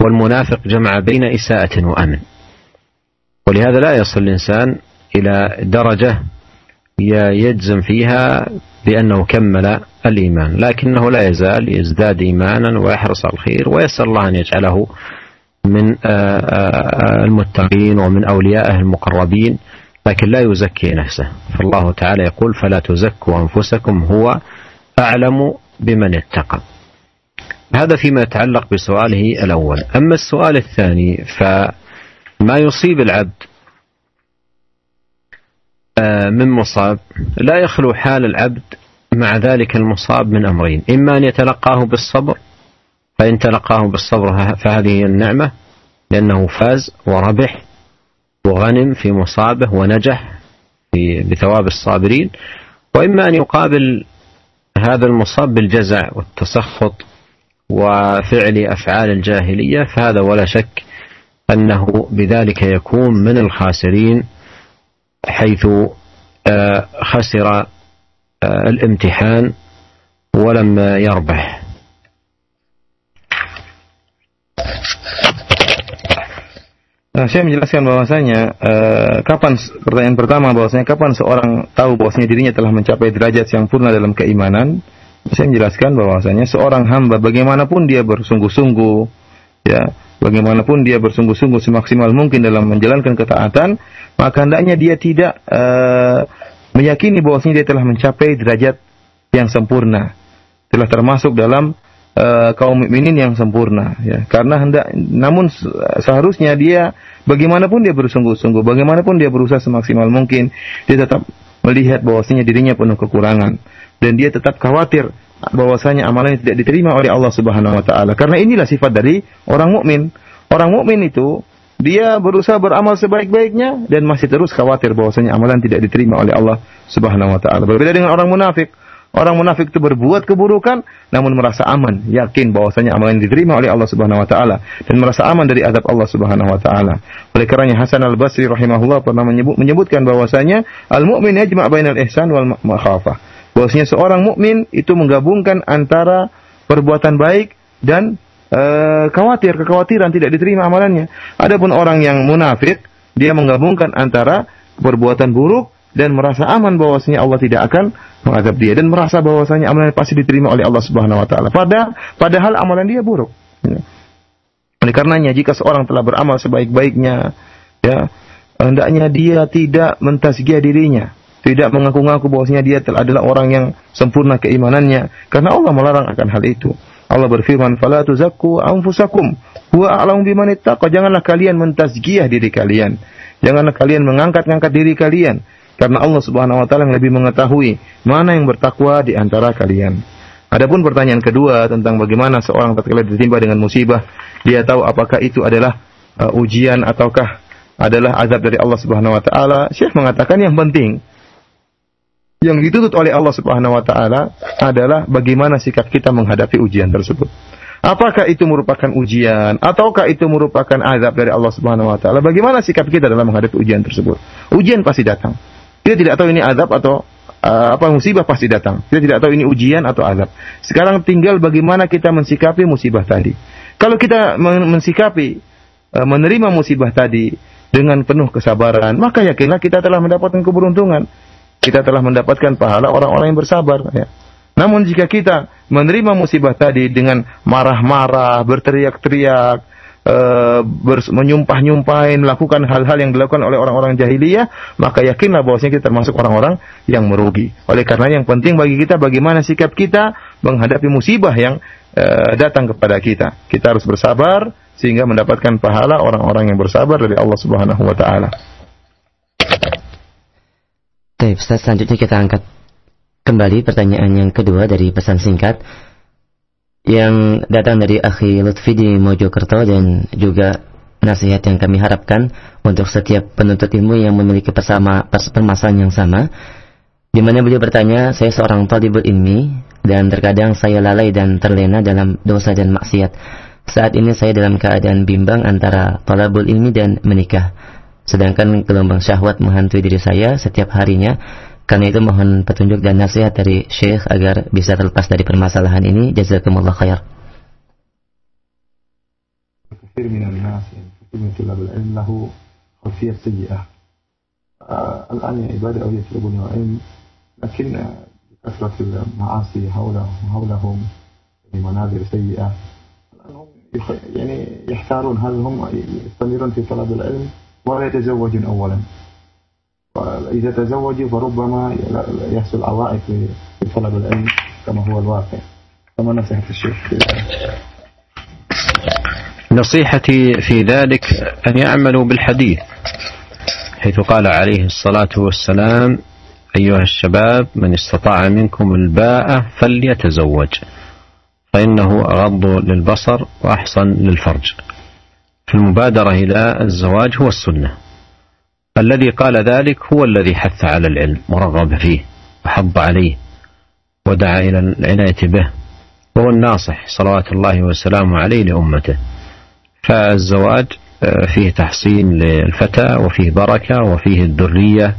والمنافق جمع بين إساءة وأمن. ولهذا لا يصل الإنسان إلى درجة يجزم فيها بأنه كمل الإيمان، لكنه لا يزال يزداد إيمانا ويحرص على الخير، ويسأل الله أن يجعله من المتقين ومن أوليائه المقربين، لكن لا يزكي نفسه. فالله تعالى يقول: فلا تزكوا أنفسكم هو أعلم بمن اتقى. هذا فيما يتعلق بسؤاله الأول. أما السؤال الثاني، فما يصيب العبد من مصاب لا يخلو حال العبد مع ذلك المصاب من أمرين: إما أن يتلقاه بالصبر، فإن تلقاه بالصبر فهذه النعمة، لأنه فاز وربح وغنم في مصابه ونجح بثواب الصابرين، وإما أن يقابل هذا المصاب بالجزع والتسخط وفعل أفعال الجاهلية، فهذا ولا شك أنه بذلك يكون من الخاسرين، حيث خسر الامتحان ولم يربح. Saya menjelaskan bahwasanya kapan, pertanyaan pertama bahwasanya kapan seorang tahu bahwasanya dirinya telah mencapai derajat yang sempurna dalam keimanan. Saya menjelaskan bahwasanya seorang hamba bagaimanapun dia bersungguh-sungguh, ya, bagaimanapun dia bersungguh-sungguh semaksimal mungkin dalam menjalankan ketaatan, maka hendaknya dia tidak meyakini bahwasanya dia telah mencapai derajat yang sempurna, telah termasuk dalam kaum mukminin yang sempurna, ya. Karena namun seharusnya dia bagaimanapun dia bersungguh-sungguh, bagaimanapun dia berusaha semaksimal mungkin, dia tetap melihat bahwasanya dirinya penuh kekurangan, dan dia tetap khawatir bahwasanya amalannya tidak diterima oleh Allah Subhanahu wa taala. Karena inilah sifat dari orang mukmin. Orang mukmin itu dia berusaha beramal sebaik-baiknya dan masih terus khawatir bahwasanya amalan tidak diterima oleh Allah Subhanahu wa taala. Berbeda dengan orang munafik. Orang munafik itu berbuat keburukan namun merasa aman, yakin bahwasanya amalan diterima oleh Allah Subhanahu wa taala dan merasa aman dari azab Allah Subhanahu wa taala. Oleh karenanya Hasan Al Basri rahimahullah pernah menyebutkan bahwasanya al-mu'min yajma' bainal ihsan wal makhafah. Bahwasanya seorang mukmin itu menggabungkan antara perbuatan baik dan kekhawatiran tidak diterima amalannya. Adapun orang yang munafik, dia menggabungkan antara perbuatan buruk dan merasa aman bahwasanya Allah tidak akan mengazab dia, dan merasa bahwasanya amalan pasti diterima oleh Allah Subhanahu wa taala, padahal amalan dia buruk. Ya. Oleh karenanya jika seorang telah beramal sebaik-baiknya, ya, hendaknya dia tidak mentazkiyah dirinya, tidak mengaku-ngaku bahwasanya dia adalah orang yang sempurna keimanannya, karena Allah melarang akan hal itu. Allah berfirman, "Fala tuzakku anfusakum huwa a'lamu biman ittaqa." Janganlah kalian mentazkiyah diri kalian. Janganlah kalian mengangkat-angkat diri kalian. Karena Allah Subhanahu wa taala yang lebih mengetahui mana yang bertakwa di antara kalian. Adapun pertanyaan kedua tentang bagaimana seorang tatkala ditimpa dengan musibah, dia tahu apakah itu adalah ujian ataukah adalah azab dari Allah Subhanahu wa taala. Syekh mengatakan yang penting yang dituntut oleh Allah Subhanahu wa taala adalah bagaimana sikap kita menghadapi ujian tersebut. Apakah itu merupakan ujian ataukah itu merupakan azab dari Allah Subhanahu wa taala? Bagaimana sikap kita dalam menghadapi ujian tersebut? Ujian pasti datang. Kita tidak tahu ini azab atau musibah pasti datang. Kita tidak tahu ini ujian atau azab. Sekarang tinggal bagaimana kita mensikapi musibah tadi. Kalau kita mensikapi menerima musibah tadi dengan penuh kesabaran, maka yakinlah kita telah mendapatkan keberuntungan. Kita telah mendapatkan pahala orang-orang yang bersabar, ya. Namun jika kita menerima musibah tadi dengan marah-marah, berteriak-teriak, menyumpah-nyumpahin, melakukan hal-hal yang dilakukan oleh orang-orang jahiliyah, maka yakinlah bahwasanya kita termasuk orang-orang yang merugi. Oleh karena yang penting bagi kita bagaimana sikap kita menghadapi musibah yang datang kepada kita. Kita harus bersabar sehingga mendapatkan pahala orang-orang yang bersabar dari Allah Subhanahu wa taala. Baik, Ustaz, selanjutnya kita angkat kembali pertanyaan yang kedua dari pesan singkat yang datang dari Akhi Lutfi di Mojokerto, dan juga nasihat yang kami harapkan untuk setiap penuntut ilmu yang memiliki permasalahan yang sama, di mana beliau bertanya, saya seorang talibul ilmi dan terkadang saya lalai dan terlena dalam dosa dan maksiat. Saat ini saya dalam keadaan bimbang antara talibul ilmi dan menikah, sedangkan gelombang syahwat menghantui diri saya setiap harinya. Karena itu mohon petunjuk dan nasihat dari Syekh agar bisa terlepas dari permasalahan ini. Jazakumullah khair. Kathir minan nas, kathir min tulab al-ilm lahu وفي السيئة الآن يا عبادي أو يطلبون العلم لكن بكثرة المعاصي حولهم في منازل سيئة الآن هم يعني يحتارون هل هم يستمرون في طلب العلم ولا يتزوجون أولا، فإذا تزوجوا فربما يحصل عوائق في طلب العلم كما هو الواقع. فما نصيحة الشيخ؟ نصيحتي في ذلك أن يعملوا بالحديث حيث قال عليه الصلاة والسلام: أيها الشباب من استطاع منكم الباءة فليتزوج فإنه أغض للبصر وأحصن للفرج. فالمبادرة إلى الزواج هو السنة. الذي قال ذلك هو الذي حث على العلم ورغب فيه وحض عليه ودعا إلى العناية به، وهو الناصح صلوات الله وسلامه عليه لأمته. فالزواج فيه تحصين للفتى وفيه بركة وفيه الذرية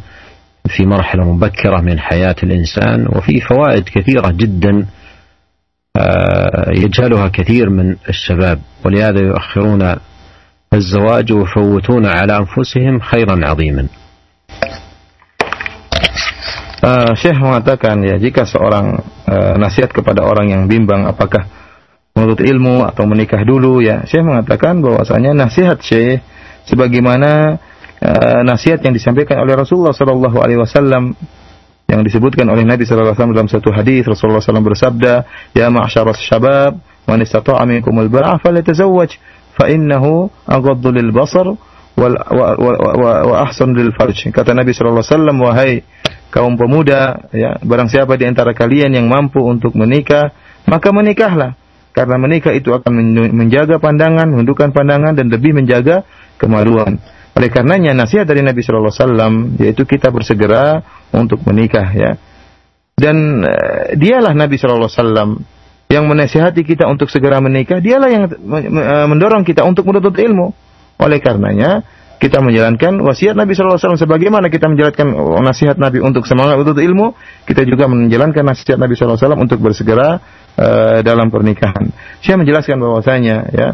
في مرحلة مبكرة من حياة الإنسان، وفيه فوائد كثيرة جدا يجهلها كثير من الشباب، ولهذا يؤخرون الزواج ويفوتون على أنفسهم خيرا عظيما. Syekh mengatakan ya, jika seorang nasihat kepada orang yang bimbang apakah menuntut ilmu atau menikah dulu ya, Syekh mengatakan bahwasanya nasihat Syekh sebagaimana nasihat yang disampaikan oleh Rasulullah sallallahu alaihi wasallam yang disebutkan oleh Nabi sallallahu alaihi wasallam dalam satu hadis. Rasulullah sallallahu alaihi wasallam bersabda, "Ya ma'syaras syabab, man istata'a minkumul ba'a falyatazawwaj fa innahu aghaddu lil basar wa ahsan lil farj." Kata Nabi sallallahu alaihi wasallam, "Wahai kaum pemuda, ya, barang siapa di antara kalian yang mampu untuk menikah, maka menikahlah. Karena menikah itu akan menjaga pandangan, menundukkan pandangan, dan lebih menjaga kemaluan." Oleh karenanya, nasihat dari Nabi Shallallahu Alaihi Wasallam yaitu kita bersegera untuk menikah, ya. Dan dialah Nabi Shallallahu Alaihi Wasallam yang menasihati kita untuk segera menikah. Dialah yang mendorong kita untuk menuntut ilmu. Oleh karenanya, kita menjalankan wasiat Nabi Shallallahu Alaihi Wasallam sebagaimana kita menjalankan nasihat Nabi untuk semangat untuk ilmu, kita juga menjalankan nasihat Nabi Shallallahu Alaihi Wasallam untuk bersegera dalam pernikahan. Saya menjelaskan bahwasanya ya,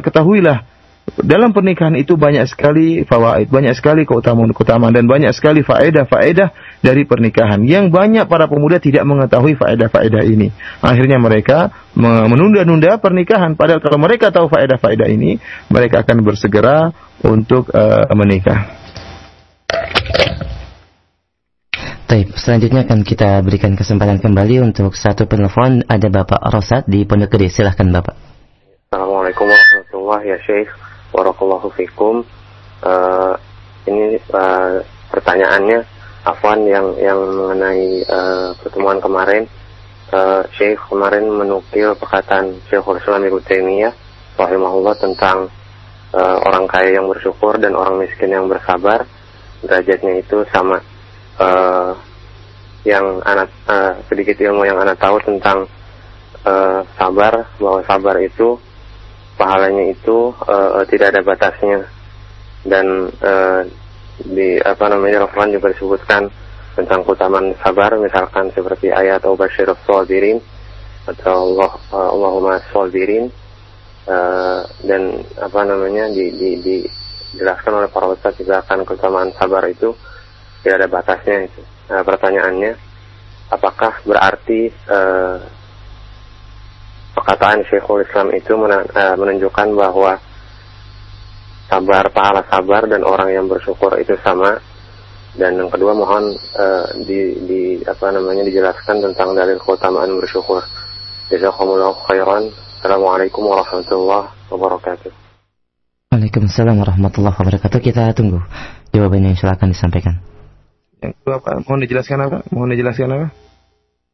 ketahuilah dalam pernikahan itu banyak sekali fawaid, banyak sekali keutamaan dan banyak sekali faedah-faedah dari pernikahan yang banyak para pemuda tidak mengetahui faedah-faedah ini. Akhirnya mereka menunda-nunda pernikahan, padahal kalau mereka tahu faedah-faedah ini, mereka akan bersegera untuk menikah. Baik, selanjutnya akan kita berikan kesempatan kembali untuk satu penelpon. Ada Bapak Rosat di Pondok Gede, silahkan Bapak. Assalamualaikum warahmatullahi wabarakatuh ya Syekh, warakallahu fikum. Ini pertanyaannya, afwan, yang mengenai pertemuan kemarin. Syekh kemarin menukil perkataan Syekhul Islam Ibn Taimiah rahimahullah tentang orang kaya yang bersyukur dan orang miskin yang bersabar, derajatnya itu sama. Yang anak sedikit ilmu yang anak tahu tentang sabar, bahwa sabar itu pahalanya itu tidak ada batasnya, dan di Al-Quran juga disebutkan tentang keutamaan sabar, misalkan seperti ayat Abu Mas'ud Al-Badri atau Allahumma sabirin. Dan dijelaskan oleh para ustaz juga akan keutamaan sabar itu tidak ada batasnya itu. Nah, pertanyaannya, apakah berarti perkataan Syekhul Islam itu menunjukkan bahwa sabar, pahala sabar dan orang yang bersyukur itu sama? Dan yang kedua, mohon dijelaskan tentang dalil keutamaan bersyukur. Jazakumullahu khairan. Assalamualaikum warahmatullahi wabarakatuh. Waalaikumsalam warahmatullahi wabarakatuh. Kita tunggu jawabannya yang silakan disampaikan. Yang kedua apa? Mohon dijelaskan apa?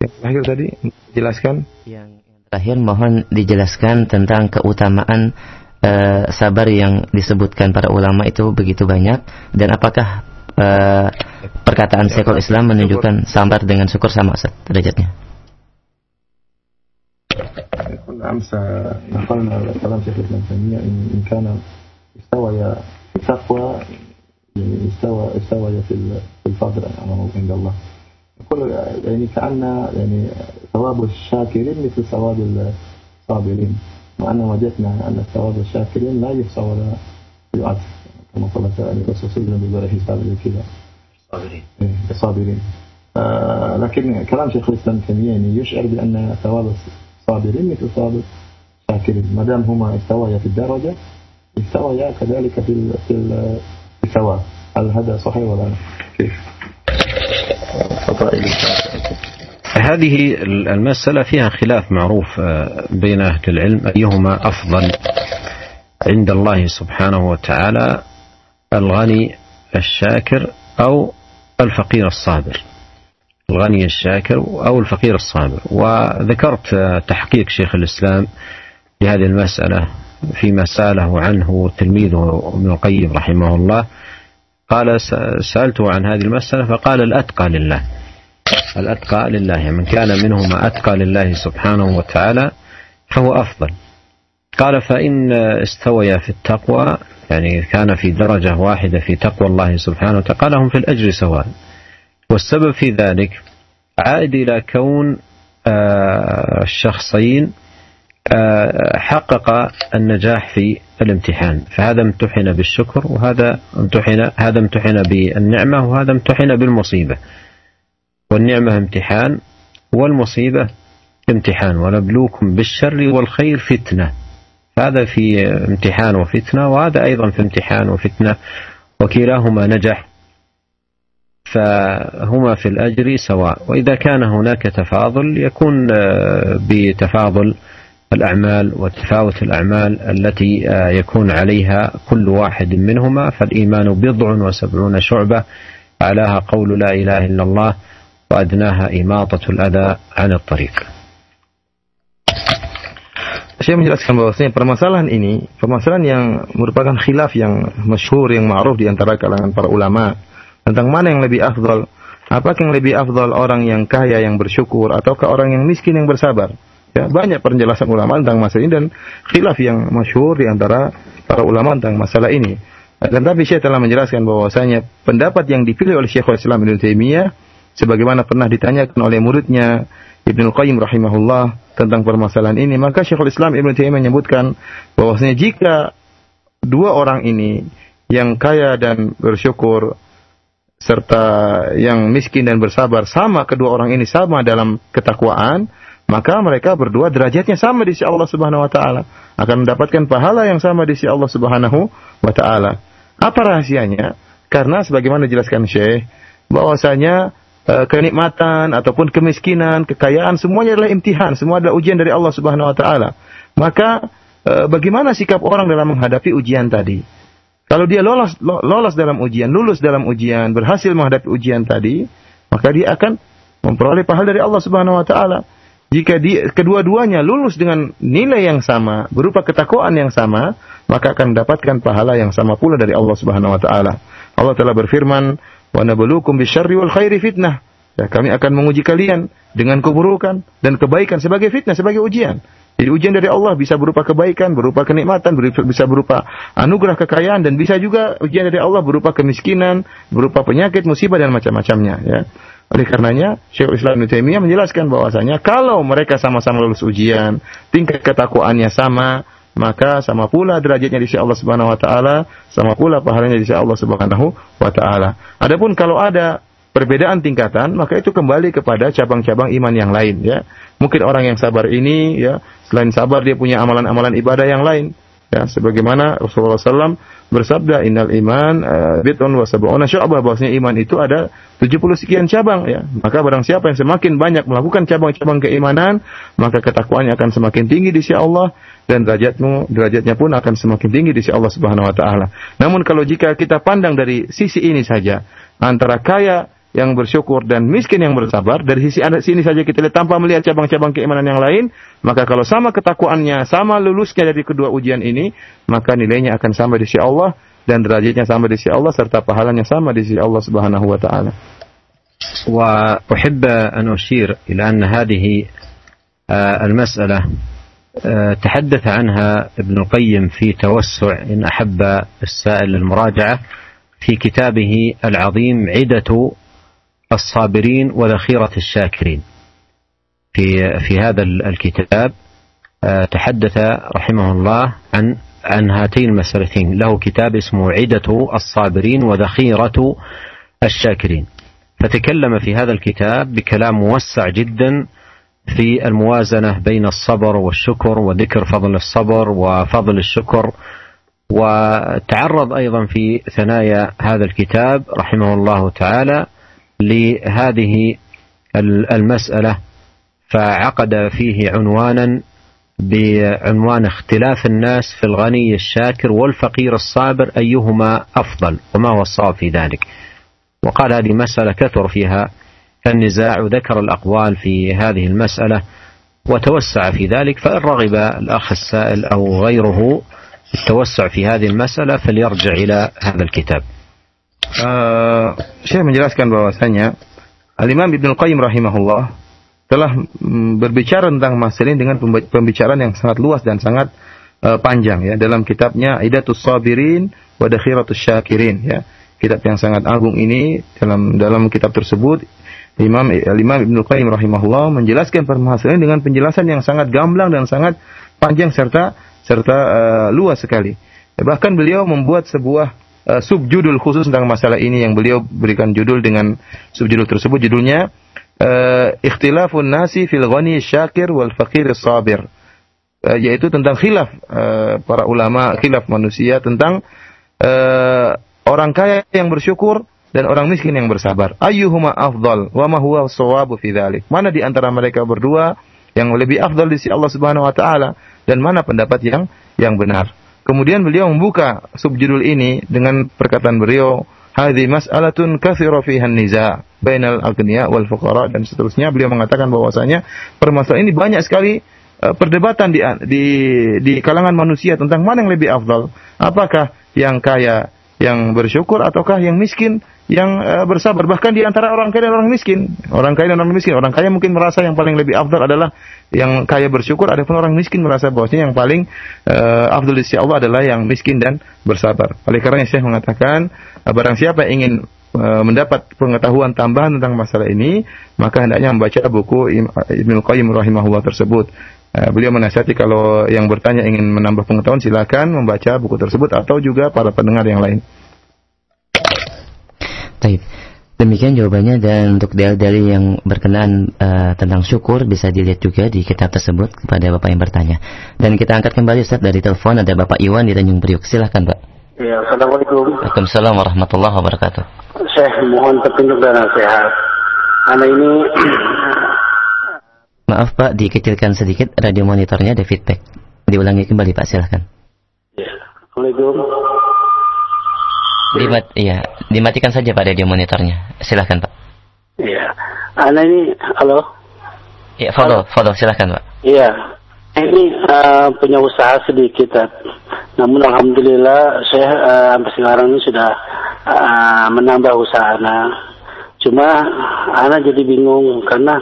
Yang terakhir tadi dijelaskan. Yang terakhir mohon dijelaskan tentang keutamaan sabar yang disebutkan para ulama itu begitu banyak, dan apakah perkataan Syekhul Islam menunjukkan sabar dengan syukur sama derajatnya? كنا أمس نقلنا كلام شيخ الإسلام تيمية إن كان استوى التقوى استوى في الفضل عند الله. كل كأن ثواب الشاكرين مثل ثواب الصابرين، وأنا وجدنا أن ثواب الشاكرين لا يحصى ولا يعد. كما قال تعالى وَسَوْسِلْنَا بِبَرَهِ السَّابِرِينَ الصابرين. لكن كلام شيخ الإسلام ابن تيمية يعني يشعر بأن ثواب الصابرين مثل ثواب الشاكرين، ما دام هما استويا في الدرجة استويا كذلك في الثواب. هل هذا صحيح ولا كيف؟ هذه المسألة فيها خلاف معروف بين أهل العلم أيهما أفضل عند الله سبحانه وتعالى، الغني الشاكر أو الفقير الصابر، الغني الشاكر أو الفقير الصابر. وذكرت تحقيق شيخ الإسلام لهذه المسألة فيما سأله عنه تلميذه ابن القيم رحمه الله، قال سألته عن هذه المسألة فقال الأتقى لله، الأتقى لله، من كان منهما أتقى لله سبحانه وتعالى فهو أفضل. قال فإن استويا في التقوى، يعني كان في درجة واحدة في تقوى الله سبحانه وتعالى، قال هم في الأجر سواء. والسبب في ذلك عائد إلى كون الشخصين حقق النجاح في الامتحان، فهذا امتحن بالشكر وهذا امتحن بالنعمة وهذا امتحن بالمصيبة، والنعمة امتحان والمصيبة امتحان، ونبلوكم بالشر والخير فتنة، هذا في امتحان وفتنة، وهذا أيضا في امتحان وفتنة، وكلاهما نجح فهما في الأجر سواء. وإذا كان هناك تفاضل يكون بتفاضل الأعمال وتفاوت الأعمال التي يكون عليها كل واحد منهما، فالإيمان 70 شعبة علاها قول لا إله إلا الله وأدناها إماطة الأذى عن الطريق. Saya menjelaskan bahwasanya permasalahan ini, permasalahan yang merupakan khilaf yang masyhur, yang ma'ruf di antara kalangan para ulama tentang mana yang lebih afdal. Apakah yang lebih afdal orang yang kaya yang bersyukur ataukah orang yang miskin yang bersabar? Ya, banyak penjelasan ulama tentang masalah ini dan khilaf yang masyhur di antara para ulama tentang masalah ini. Dan tapi Syekh telah menjelaskan bahwasanya pendapat yang dipilih oleh Syekhul Islam Ibn Taimiah sebagaimana pernah ditanyakan oleh muridnya Ibnul Qayyim rahimahullah tentang permasalahan ini, maka Syekhul Islam Ibn Taimiyah menyebutkan bahwasanya jika dua orang ini, yang kaya dan bersyukur serta yang miskin dan bersabar, sama kedua orang ini sama dalam ketakwaan, maka mereka berdua derajatnya sama di sisi Allah Subhanahu wa taala, akan mendapatkan pahala yang sama di sisi Allah Subhanahu wa taala. Apa rahasianya? Karena sebagaimana dijelaskan Syekh bahwasanya kenikmatan ataupun kemiskinan, kekayaan, semuanya adalah imtihan, semua adalah ujian dari Allah Subhanahu wa taala. Maka bagaimana sikap orang dalam menghadapi ujian tadi? Kalau dia lolos dalam ujian, lulus dalam ujian, berhasil menghadapi ujian tadi, maka dia akan memperoleh pahala dari Allah Subhanahu wa taala. Jika kedua-duanya lulus dengan nilai yang sama, berupa ketakwaan yang sama, maka akan mendapatkan pahala yang sama pula dari Allah Subhanahu wa taala. Allah telah berfirman, wa nabluukum bisyarri wal khairi fitnah. Ya, kami akan menguji kalian dengan keburukan dan kebaikan sebagai fitnah, sebagai ujian. Jadi ujian dari Allah bisa berupa kebaikan, berupa kenikmatan, bisa berupa anugerah kekayaan, dan bisa juga ujian dari Allah berupa kemiskinan, berupa penyakit, musibah dan macam-macamnya, ya. Oleh karenanya Syekhul Islam Ibn Taimiyah menjelaskan bahwasanya kalau mereka sama-sama lulus ujian, tingkat ketakwaannya sama, maka sama pula derajatnya di sisi Allah Subhanahu wa taala, sama pula pahalanya di sisi Allah Subhanahu wa taala. Adapun kalau ada perbedaan tingkatan, maka itu kembali kepada cabang-cabang iman yang lain, ya. Mungkin orang yang sabar ini, ya, selain sabar dia punya amalan-amalan ibadah yang lain, ya, sebagaimana Rasulullah SAW bersabda, innal iman bid'un wa sab'una syu'bah, bahwasanya iman itu ada 70 sekian cabang, ya. Maka barang siapa yang semakin banyak melakukan cabang-cabang keimanan, maka ketakwaannya akan semakin tinggi di sisi Allah, dan derajatnya pun akan semakin tinggi di sisi Allah Subhanahu wa taala. Namun kalau jika kita pandang dari sisi ini saja, antara kaya yang bersyukur dan miskin yang bersabar, dari sisi sini saja kita lihat tanpa melihat cabang-cabang keimanan yang lain, maka kalau sama ketakwaannya, sama lulusnya dari kedua ujian ini, maka nilainya akan sama di sisi Allah dan derajatnya sama di sisi Allah serta pahalanya sama di sisi Allah Subhanahu wa taala. Wa uhibbu an ushir ila anna hadhihi al-mas'alah تحدث عنها ابن القيم في توسع إن أحب السائل المراجعة في كتابه العظيم عدة الصابرين وذخيرة الشاكرين. في هذا الكتاب تحدث رحمه الله عن عن هاتين المسألتين له كتاب اسمه عدة الصابرين وذخيرة الشاكرين، فتكلم في هذا الكتاب بكلام موسع جدا في الموازنة بين الصبر والشكر وذكر فضل الصبر وفضل الشكر، وتعرض أيضا في ثنايا هذا الكتاب رحمه الله تعالى لهذه المسألة، فعقد فيه عنوانا بعنوان اختلاف الناس في الغني الشاكر والفقير الصابر أيهما أفضل وما هو الصواب في ذلك. وقال هذه مسألة كثر فيها النزاع وذكر الأقوال في هذه المسألة وتوسع في ذلك، فإن رغب الأخ السائل أو غيره التوسع في هذه المسألة فليرجع إلى هذا الكتاب. Syekh menjelaskan bahwasanya Al-Imam Ibnul Qayyim rahimahullah telah berbicara tentang masalah ini dengan pembicaraan yang sangat luas dan sangat panjang ya dalam kitabnya Aidatus Sabirin waDhakhiratus Syakirin ya. Kitab yang sangat agung ini, dalam kitab tersebut Imam Ibnu Qayyim rahimahullah menjelaskan permasalahan dengan penjelasan yang sangat gamblang dan sangat panjang serta luas sekali. Bahkan beliau membuat sebuah subjudul khusus tentang masalah ini yang beliau berikan judul dengan subjudul tersebut judulnya Ikhtilafun Nasi fil Ghani Syakir wal Faqir Sabir, yaitu tentang khilaf para ulama, khilaf manusia tentang orang kaya yang bersyukur dan orang miskin yang bersabar. Ayyuhuma afdal wa ma huwa shawabu fi dzalik. Mana di antara mereka berdua yang lebih afdal di sisi Allah Subhanahu wa taala dan mana pendapat yang benar. Kemudian beliau membuka subjudul ini dengan perkataan beliau, hadhihi mas'alatun katsira fiha an-niza' bainal aghnia wal fuqara, dan seterusnya. Beliau mengatakan bahwasanya permasalahan ini banyak sekali perdebatan di kalangan manusia tentang mana yang lebih afdal, apakah yang kaya yang bersyukur ataukah yang miskin yang bersabar. Bahkan di antara orang kaya dan orang miskin, orang kaya mungkin merasa yang paling lebih afdal adalah yang kaya bersyukur, adapun orang miskin merasa bahwasanya yang paling afdal di sisi Allah adalah yang miskin dan bersabar. Oleh karena Syekh mengatakan barang siapa ingin mendapat pengetahuan tambahan tentang masalah ini, maka hendaknya membaca buku Ibnul Qayyim rahimahullah tersebut. Beliau menasihati kalau yang bertanya ingin menambah pengetahuan silakan membaca buku tersebut atau juga para pendengar yang lain. Baik, demikian jawabannya. Dan untuk dalil-dalil yang berkenaan tentang syukur bisa dilihat juga di kitab tersebut kepada Bapak yang bertanya. Dan kita angkat kembali Ustaz dari telepon, ada Bapak Iwan di Tanjung Priok. Silahkan Pak. Ya, assalamualaikum. Waalaikumsalam warahmatullahi wabarakatuh. Saya mohon petunjuk dan nasihat. Anda ini maaf Pak, dikecilkan sedikit radio monitornya, ada feedback. Diulangi kembali Pak, silahkan. Ya, assalamualaikum. Dimatikan saja Pak radio monitornya. Silahkan Pak. Iya. Anda ini halo. Ya, follow silahkan Pak. Iya. Ini punya usaha sedikit, namun alhamdulillah saya sampai sekarang ini sudah menambah usaha. Cuma Ana jadi bingung karena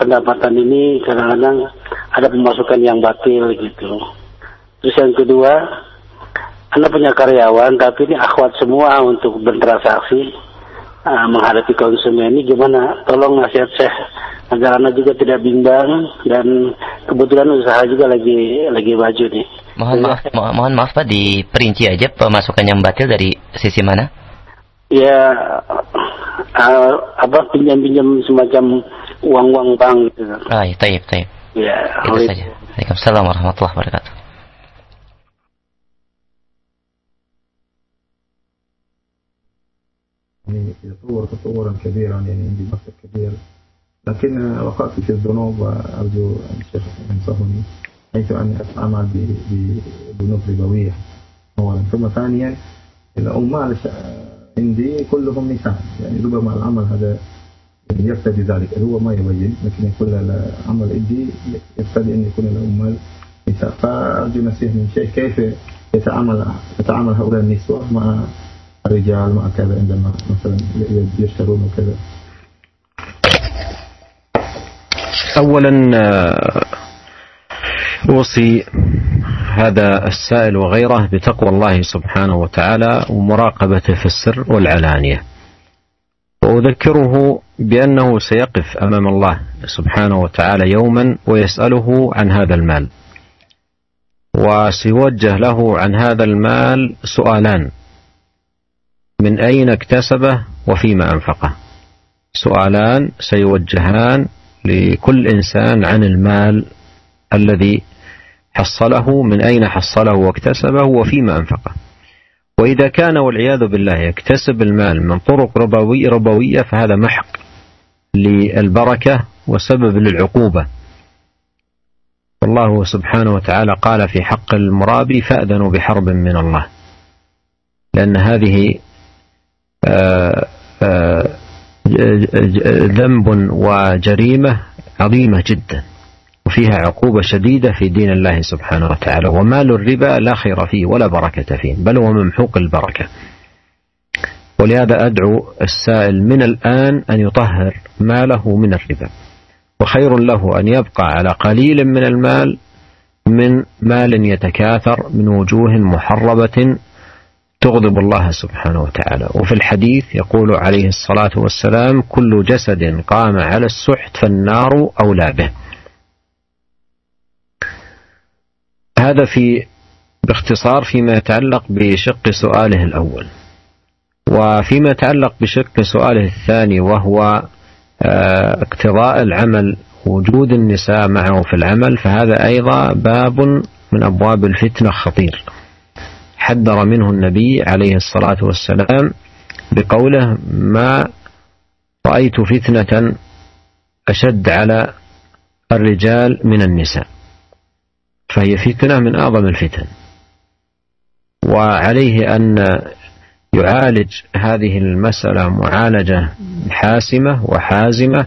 pendapatan ini kadang-kadang ada pemasukan yang batil gitu. Terus yang kedua, Ana punya karyawan tapi ini akhwat semua untuk bertransaksi menghadapi konsumen ini gimana? Tolong nasihat saya agar Anda juga tidak bimbang, dan kebetulan usaha juga lagi baju nih. Mohon maaf Pak, diperinci aja pemasukan yang batil dari sisi mana? Ya pinjam-pinjam semacam uang bank gitu. Ah, taib. Ya, itu saja. Waalaikumsalam warahmatullahi wabarakatuh. يتطور تطورا كبيرا يعني عندي مكتب كبير لكن وقعت في الذنوب وأرجو الشيخ ينصحني حيث أني أتعامل بذنوب ربوية أولا، ثم ثانيا العمال عندي كلهم نساء، يعني ربما العمل هذا يقتضي ذلك، هو ما يبين لكن كل العمل عندي يقتضي أن يكون العمال نساء، فأرجو نصيحة من شيخ كيف يتعامل هؤلاء النساء مع الرجال مع كذا عندما مثلا يشترون وكذا. أولا أوصي هذا السائل وغيره بتقوى الله سبحانه وتعالى ومراقبته في السر والعلانية، وأذكره بأنه سيقف أمام الله سبحانه وتعالى يوما ويسأله عن هذا المال، وسيوجه له عن هذا المال سؤالان: من أين اكتسبه وفيما أنفقه؟ سؤالان سيوجهان لكل إنسان عن المال الذي حصله، من أين حصله واكتسبه وفيما أنفقه. وإذا كان والعياذ بالله يكتسب المال من طرق ربوية فهذا محق للبركة وسبب للعقوبة. والله سبحانه وتعالى قال في حق المرابي: فأذنوا بحرب من الله، لأن هذه ذنب وجريمة عظيمة جدا وفيها عقوبة شديدة في دين الله سبحانه وتعالى. ومال الربا لا خير فيه ولا بركة فيه، بل هو ممحوق البركة. ولهذا أدعو السائل من الآن أن يطهر ماله من الربا، وخير له أن يبقى على قليل من المال من مال يتكاثر من وجوه محربة تغضب الله سبحانه وتعالى. وفي الحديث يقول عليه الصلاة والسلام: كل جسد قام على السحت فالنار أولى به. هذا في باختصار فيما يتعلق بشق سؤاله الأول. وفيما يتعلق بشق سؤاله الثاني، وهو اقتضاء العمل، وجود النساء معه في العمل، فهذا أيضا باب من أبواب الفتنة خطير، حذر منه النبي عليه الصلاة والسلام بقوله: ما رأيت فتنة أشد على الرجال من النساء، فهي فتنة من أعظم الفتن. وعليه أن يعالج هذه المسألة معالجة حاسمة وحازمة،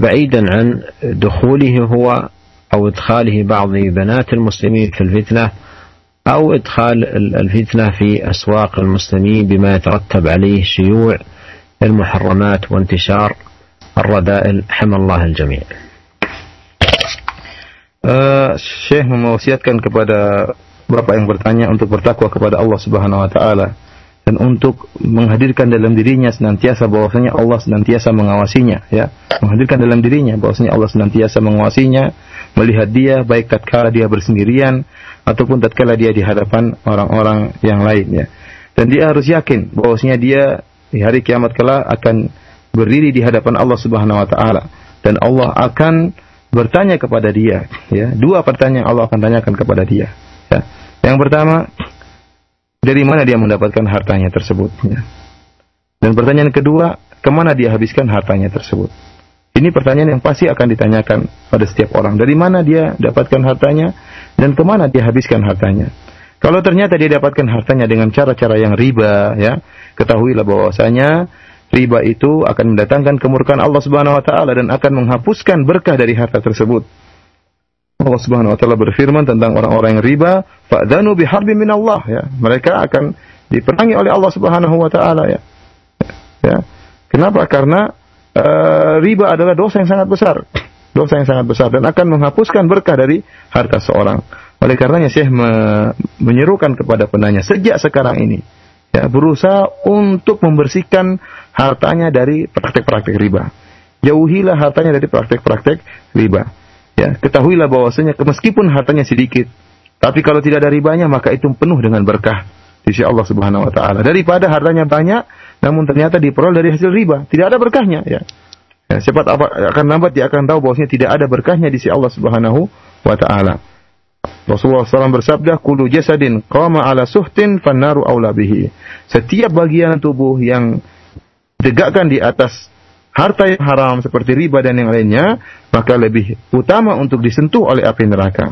بعيدا عن دخوله هو أو إدخاله بعض بنات المسلمين في الفتنة، أو إدخال الفتنة في أسواق المسلمين بما يترتب عليه شيوع المحرمات وانتشار الرذائل، حمى الله الجميع. Syekh mewasiatkan kepada beberapa yang bertanya untuk bertakwa kepada Allah Subhanahu wa taala dan untuk menghadirkan dalam dirinya senantiasa bahwasanya Allah senantiasa mengawasinya, ya, menghadirkan dalam dirinya bahwasanya Allah senantiasa mengawasinya, melihat dia baik tatkala dia bersendirian ataupun tatkala dia di hadapan orang-orang yang lain, ya. Dan dia harus yakin bahwasanya dia di hari kiamat kala akan berdiri di hadapan Allah Subhanahu wa taala dan Allah akan bertanya kepada dia, ya. Dua pertanyaan Allah akan tanyakan kepada dia, ya. Yang pertama, dari mana dia mendapatkan hartanya tersebut, ya. Dan pertanyaan kedua, kemana dia habiskan hartanya tersebut. Ini pertanyaan yang pasti akan ditanyakan pada setiap orang. Dari mana dia dapatkan hartanya dan kemana dia habiskan hartanya. Kalau ternyata dia dapatkan hartanya dengan cara-cara yang riba, ya, ketahuilah bahwasanya riba itu akan mendatangkan kemurkaan Allah Subhanahu wa taala dan akan menghapuskan berkah dari harta tersebut. Allah Subhanahu wa taala berfirman tentang orang-orang yang riba, fa'dhanu biharbin min Allah, ya. Mereka akan diperangi oleh Allah Subhanahu wa taala, ya. Ya. Kenapa? Karena riba adalah dosa yang sangat besar. Dosa yang sangat besar dan akan menghapuskan berkah dari harta seorang. Oleh karenanya Syekh menyerukan kepada penanya sejak sekarang ini, ya, berusaha untuk membersihkan hartanya dari praktek-praktek riba. Jauhilah hartanya dari praktek-praktek riba. Ya, ketahuilah bahwasanya meskipun hartanya sedikit, tapi kalau tidak ada ribanya maka itu penuh dengan berkah di sisi Allah Subhanahu wa taala. Daripada hartanya banyak namun ternyata diperoleh dari hasil riba, tidak ada berkahnya, ya. Ya, cepat akan lambat dia akan tahu bahwasanya tidak ada berkahnya di sisi Allah Subhanahu wa taala. Rasulullah SAW bersabda, kullu jasadin qama ala suhtin fannaru aula bihi. Setiap bagian tubuh yang ditegakkan di atas harta yang haram seperti riba dan yang lainnya, maka lebih utama untuk disentuh oleh api neraka.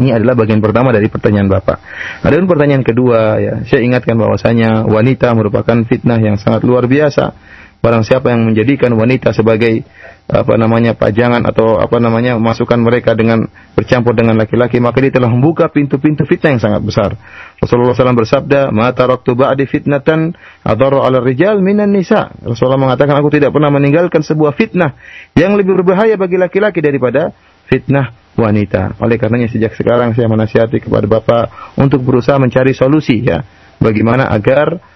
Ini adalah bagian pertama dari pertanyaan Bapak. Adapun pertanyaan kedua, ya, saya ingatkan bahwasanya wanita merupakan fitnah yang sangat luar biasa. Barang siapa yang menjadikan wanita sebagai pajangan atau masukan mereka dengan bercampur dengan laki-laki, maka dia telah membuka pintu-pintu fitnah yang sangat besar. Rasulullah SAW bersabda, "Ma taraktu ba'di fitnatan adarra 'ala rijal minan nisa." Rasulullah mengatakan, aku tidak pernah meninggalkan sebuah fitnah yang lebih berbahaya bagi laki-laki daripada fitnah wanita. Oleh karenanya sejak sekarang saya menasihati kepada Bapak untuk berusaha mencari solusi, ya, bagaimana agar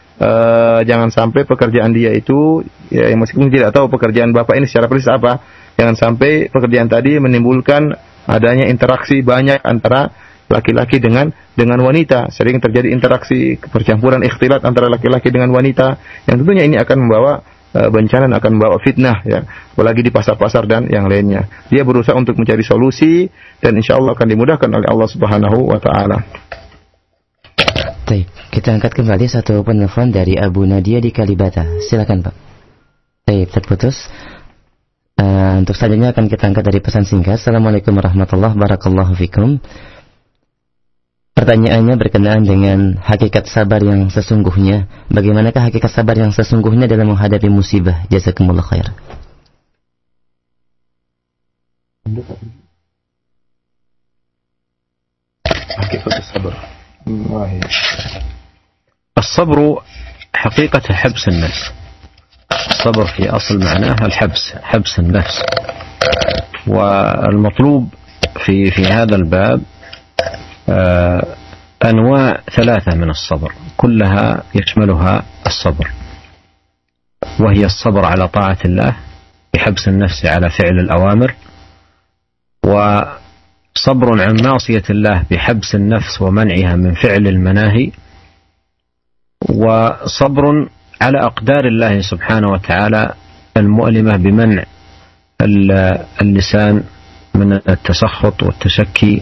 jangan sampai pekerjaan dia itu, ya, meskipun tidak tahu pekerjaan Bapak ini secara persis apa, jangan sampai pekerjaan tadi menimbulkan adanya interaksi banyak antara laki-laki dengan wanita. Sering terjadi interaksi, percampuran, ikhtilat antara laki-laki dengan wanita, yang tentunya ini akan membawa bencana, akan membawa fitnah ya, apalagi di pasar-pasar dan yang lainnya. Dia berusaha untuk mencari solusi dan insyaallah akan dimudahkan oleh Allah Subhanahu wa taala. Baik, kita angkat kembali satu penelpon dari Abu Nadia di Kalibata. Silakan, Pak. Baik, terputus. Untuk selanjutnya akan kita angkat dari pesan singkat. Assalamualaikum warahmatullahi wabarakatuh. Pertanyaannya berkenaan dengan hakikat sabar yang sesungguhnya. Bagaimanakah hakikat sabar yang sesungguhnya dalam menghadapi musibah? Jazakumullah khair. Hakikat sabar. As-sabru haqiqat habs an-nas. As-sabr fi asl معناها الحبس, حبس النفس. والمطلوب في هذا الباب أنواع ثلاثة من الصبر كلها يشملها الصبر, وهي الصبر على طاعة الله بحبس النفس على فعل الأوامر, وصبر عن معصية الله بحبس النفس ومنعها من فعل المناهي, وصبر على أقدار الله سبحانه وتعالى المؤلمة بمنع اللسان من التسخط والتشكي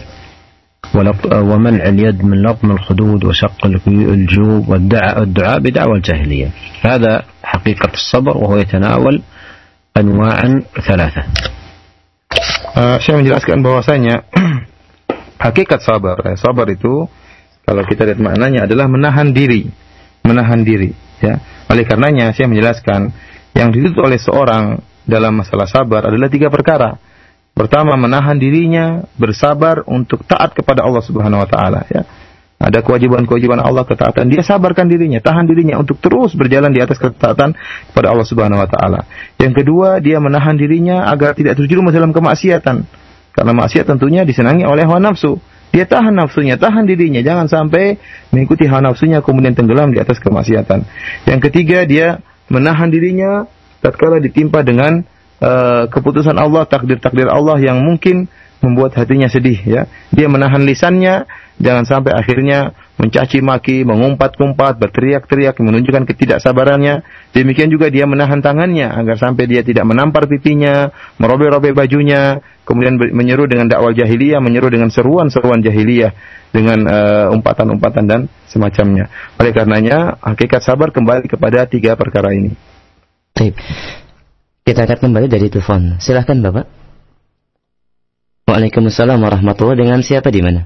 ومنع اليد من لطم الخدود وشق الجيوب والدعاء بدعوى الجاهلية. هذا حقيقة الصبر, وهو يتناول أنواعا ثلاثة. Saya menjelaskan bahwasanya hakikat sabar, sabar itu kalau kita lihat maknanya adalah menahan diri ya. Oleh karenanya saya menjelaskan yang dituntut oleh seorang dalam masalah sabar adalah tiga perkara. Pertama, menahan dirinya bersabar untuk taat kepada Allah Subhanahu wa taala ya. Ada kewajiban-kewajiban Allah, ketaatan, dia sabarkan dirinya, tahan dirinya untuk terus berjalan di atas ketaatan kepada Allah Subhanahu wa taala. Yang kedua, dia menahan dirinya agar tidak terjerumus dalam kemaksiatan. Karena maksiat tentunya disenangi oleh hawa nafsu. Dia tahan nafsunya, tahan dirinya, jangan sampai mengikuti hawa nafsunya kemudian tenggelam di atas kemaksiatan. Yang ketiga, dia menahan dirinya tatkala ditimpa dengan keputusan Allah, takdir-takdir Allah yang mungkin membuat hatinya sedih ya. Dia menahan lisannya jangan sampai akhirnya mencaci maki, mengumpat-kumpat, berteriak-teriak menunjukkan ketidaksabarannya. Demikian juga dia menahan tangannya agar sampai dia tidak menampar pipinya, merobek-robek bajunya, kemudian menyeru dengan dakwah jahiliyah, menyeru dengan seruan-seruan jahiliyah, dengan umpatan-umpatan dan semacamnya. Oleh karenanya hakikat sabar kembali kepada tiga perkara ini. Baik. Kita angkat kembali dari telepon. Silahkan, Bapak. Waalaikumsalam warahmatullahi. Dengan siapa di mana?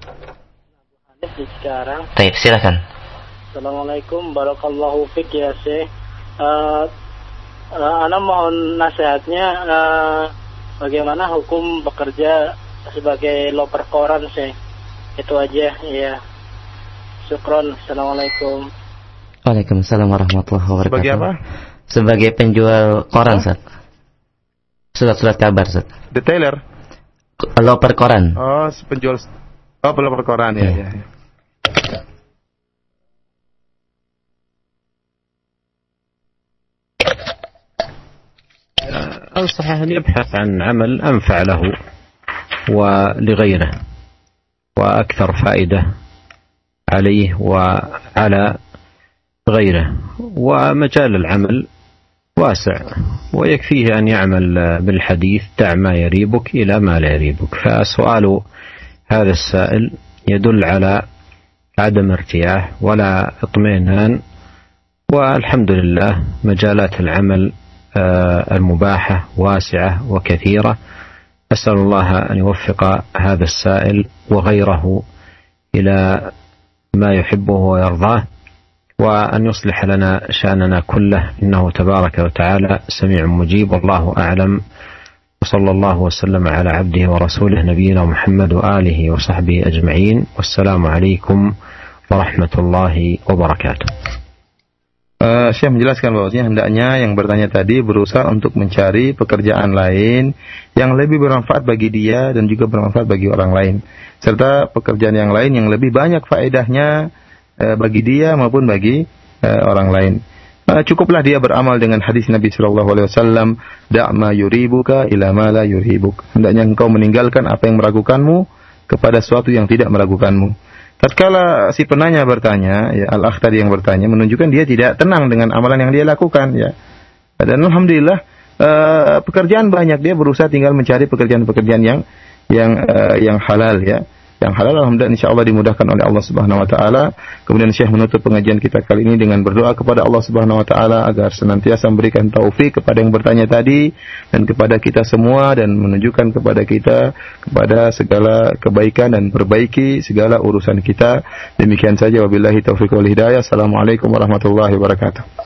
Baik, silakan. Assalamualaikum barakallahu fiik ya Syekh. Ana mohon nasihatnya, bagaimana hukum bekerja sebagai loper koran Syekh. Itu aja ya. Syukron. Assalamualaikum. Waalaikumsalam warahmatullahi wabarakatuh. Sebagai apa? Sebagai penjual koran, Ustaz. Surat-surat kabar, Ustaz. Detailer. Loper koran. Oh, penjual. Oh, peloper koran ya. Ya. أنصحه أن يبحث عن عمل أنفع له ولغيره وأكثر فائدة عليه وعلى غيره, ومجال العمل واسع ويكفيه أن يعمل بالحديث دع ما يريبك إلى ما لا يريبك. فسؤال هذا السائل يدل على عدم ارتياح ولا اطمئنان, والحمد لله مجالات العمل المباحة واسعة وكثيرة. أسأل الله أن يوفق هذا السائل وغيره إلى ما يحبه ويرضاه, وأن يصلح لنا شأننا كله, إنه تبارك وتعالى سميع مجيب, والله أعلم. وصلى الله وسلم على عبده ورسوله نبينا محمد وآله وصحبه أجمعين, والسلام عليكم ورحمة الله وبركاته. Saya menjelaskan bahwasanya hendaknya yang bertanya tadi berusaha untuk mencari pekerjaan lain yang lebih bermanfaat bagi dia dan juga bermanfaat bagi orang lain, serta pekerjaan yang lain yang lebih banyak faedahnya bagi dia maupun bagi orang lain. Cukuplah dia beramal dengan hadis Nabi sallallahu alaihi wasallam, "Da' ma yuribuka ila ma la yuribuk." Hendaknya engkau meninggalkan apa yang meragukanmu kepada sesuatu yang tidak meragukanmu. Tatkala si penanya bertanya, ya, al-akh tadi yang bertanya menunjukkan dia tidak tenang dengan amalan yang dia lakukan, ya. Dan alhamdulillah pekerjaan banyak, dia berusaha tinggal mencari pekerjaan-pekerjaan yang halal, ya. Yang halal alhamdulillah insyaallah dimudahkan oleh Allah Subhanahu wa taala. Kemudian Syekh menutup pengajian kita kali ini dengan berdoa kepada Allah Subhanahu wa taala agar senantiasa memberikan taufik kepada yang bertanya tadi dan kepada kita semua, dan menunjukkan kepada kita kepada segala kebaikan dan perbaiki segala urusan kita. Demikian saja, wabillahi taufiq wal hidayah. Assalamualaikum warahmatullahi wabarakatuh.